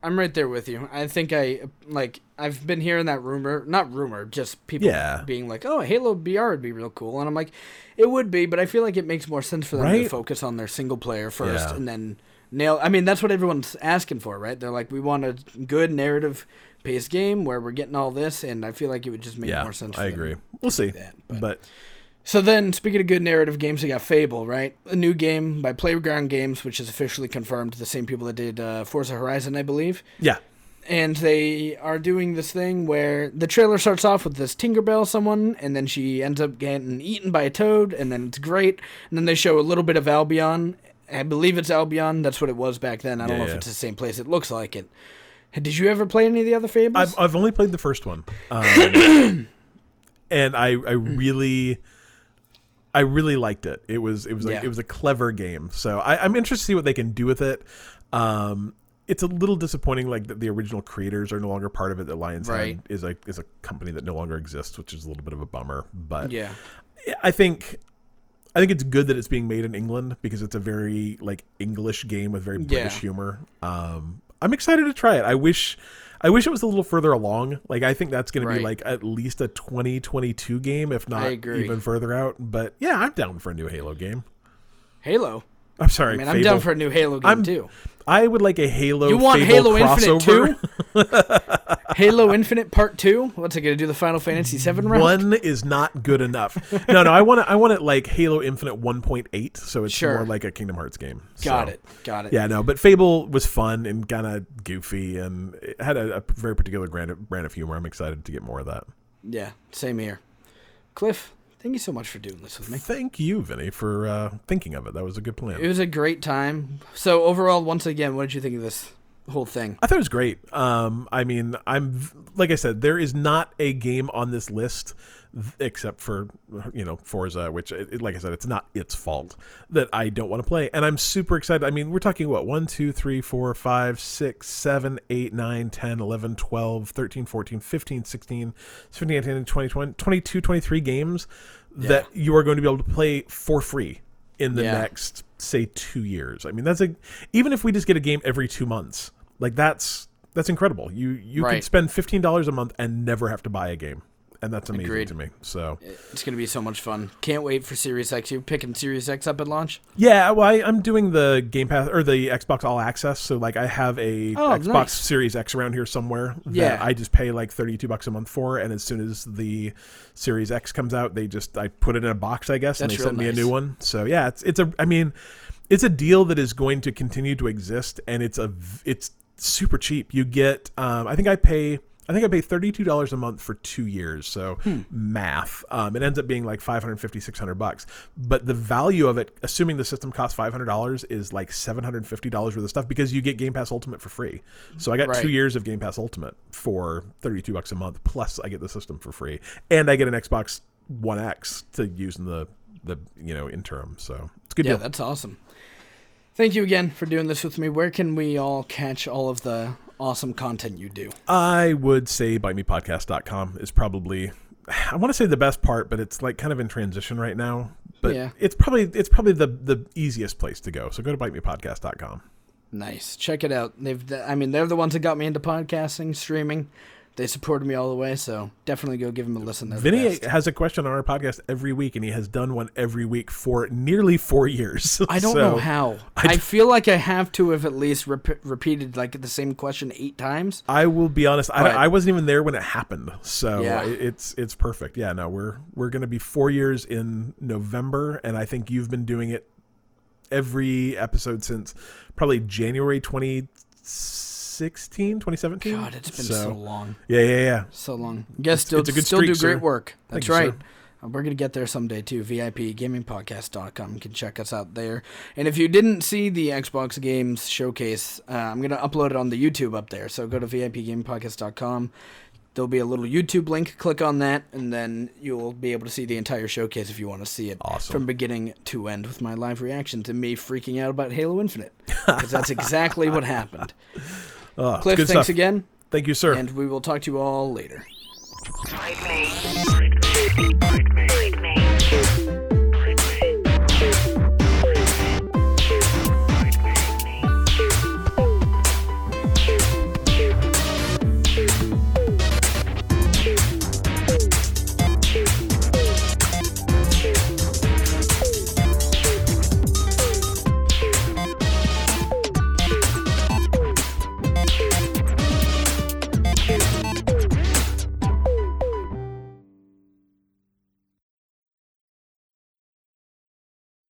I'm right there with you. I think I, like, I've been hearing that rumor, not rumor, just people yeah. being like, oh, Halo B R would be real cool. And I'm like, it would be, but I feel like it makes more sense for them right? to focus on their single player first yeah. and then nail, I mean, that's what everyone's asking for, right? They're like, we want a good narrative paced game where we're getting all this. And I feel like it would just make yeah, more sense. For I agree. We'll see. That, but. but- So then, speaking of good narrative games, we got Fable, right? A new game by Playground Games, which is officially confirmed, the same people that did uh, Forza Horizon, I believe. Yeah. And they are doing this thing where the trailer starts off with this Tinkerbell someone, and then she ends up getting eaten by a toad, and then it's great. And then they show a little bit of Albion. I believe it's Albion. That's what it was back then. I don't yeah, know yeah. if it's the same place. It looks like it. Did you ever play any of the other Fables? I've, I've only played the first one. Um, and I, I really... I really liked it. It was it was like, yeah. it was a clever game. So I, I'm interested to see what they can do with it. Um, it's a little disappointing, like that the original creators are no longer part of it. That Lionhead right. is a is a company that no longer exists, which is a little bit of a bummer. But yeah. I think I think it's good that it's being made in England because it's a very like English game with very British yeah. humor. Um, I'm excited to try it. I wish. I wish it was a little further along. Like, I think that's going right. to be, like, at least a twenty twenty-two game, if not even further out. But, yeah, I'm down for a new Halo game. Halo? I'm sorry, I mean, I'm Fable. down for a new Halo game, I'm, too. I would like a Halo You want Fable Halo crossover. Infinite two? Halo Infinite Part two? What's it going to do, the Final Fantasy seven round? One is not good enough. No, no, I want it, I want it like Halo Infinite one point eight, so it's sure. more like a Kingdom Hearts game. Got so, it, got it. Yeah, no, but Fable was fun and kind of goofy, and it had a, a very particular brand of, brand of humor. I'm excited to get more of that. Yeah, same here. Cliff, thank you so much for doing this with me. Thank you, Vinny, for uh, thinking of it. That was a good plan. It was a great time. So overall, once again, what did you think of this whole thing? I thought it was great. Um, I mean, I'm like I said, there is not a game on this list except for, you know, Forza, which, it, like I said, it's not its fault that I don't want to play. And I'm super excited. I mean, we're talking, what, one, two, three, four, five, six, seven, eight, nine, ten, eleven, twelve, thirteen, fourteen, fifteen, sixteen, seventeen, eighteen, nineteen, twenty, twenty-two, twenty-three games yeah. that you are going to be able to play for free in the yeah. next, say, two years. I mean, that's a, even if we just get a game every two months, like that's that's incredible. You, you right. can spend fifteen dollars a month and never have to buy a game. And that's amazing Agreed. to me. So it's going to be so much fun. Can't wait for Series X. You're picking Series X up at launch? Yeah, well, I, I'm doing the Game Pass or the Xbox All Access. So like I have a oh, Xbox nice. Series X around here somewhere that yeah. I just pay like thirty-two bucks a month for. And as soon as the Series X comes out, they just I put it in a box, I guess, that's and they send nice. me a new one. So yeah, it's it's a I mean, it's a deal that is going to continue to exist, and it's a it's super cheap. You get um, I think I pay. I think I pay thirty-two dollars a month for two years, so hmm. math. Um, it ends up being like five fifty, six hundred bucks. But the value of it, assuming the system costs five hundred dollars, is like seven hundred fifty dollars worth of stuff because you get Game Pass Ultimate for free. So I got right. two years of Game Pass Ultimate for thirty-two bucks a month, plus I get the system for free. And I get an Xbox One X to use in the, the you know, interim. So it's a good yeah, deal. Yeah, that's awesome. Thank you again for doing this with me. Where can we all catch all of the awesome content you do? I would say bite me podcast dot com is probably, I want to say the best part, but it's like kind of in transition right now. But yeah. it's probably it's probably the, the easiest place to go. So go to bite me podcast dot com. Nice. Check it out. They've I mean, they're the ones that got me into podcasting, streaming. They supported me all the way, so definitely go give him a listen. They're Vinny has a question on our podcast every week, and he has done one every week for nearly four years. I don't so, know how. I, I feel like I have to have at least rep- repeated like the same question eight times. I will be honest. I, I wasn't even there when it happened, so yeah. it's it's perfect. Yeah, no, we're we're going to be four years in November, and I think you've been doing it every episode since probably January twenty-sixteen, twenty seventeen. God, it's been so, so long. Yeah, yeah, yeah. So long. You guys still, it's a good still streak, do great sir. work. That's Thank right. You, sir. We're going to get there someday, too. V I P Gaming Podcast dot com. You can check us out there. And if you didn't see the Xbox Games Showcase, uh, I'm going to upload it on the YouTube up there. So go to V I P Gaming Podcast dot com. There'll be a little YouTube link. Click on that, and then you'll be able to see the entire showcase if you want to see it. Awesome. From beginning to end with my live reaction to me freaking out about Halo Infinite. Because that's exactly what happened. Oh, Cliff, thanks stuff. again. Thank you, sir. And we will talk to you all later. Bite me. Bite me. Bite me.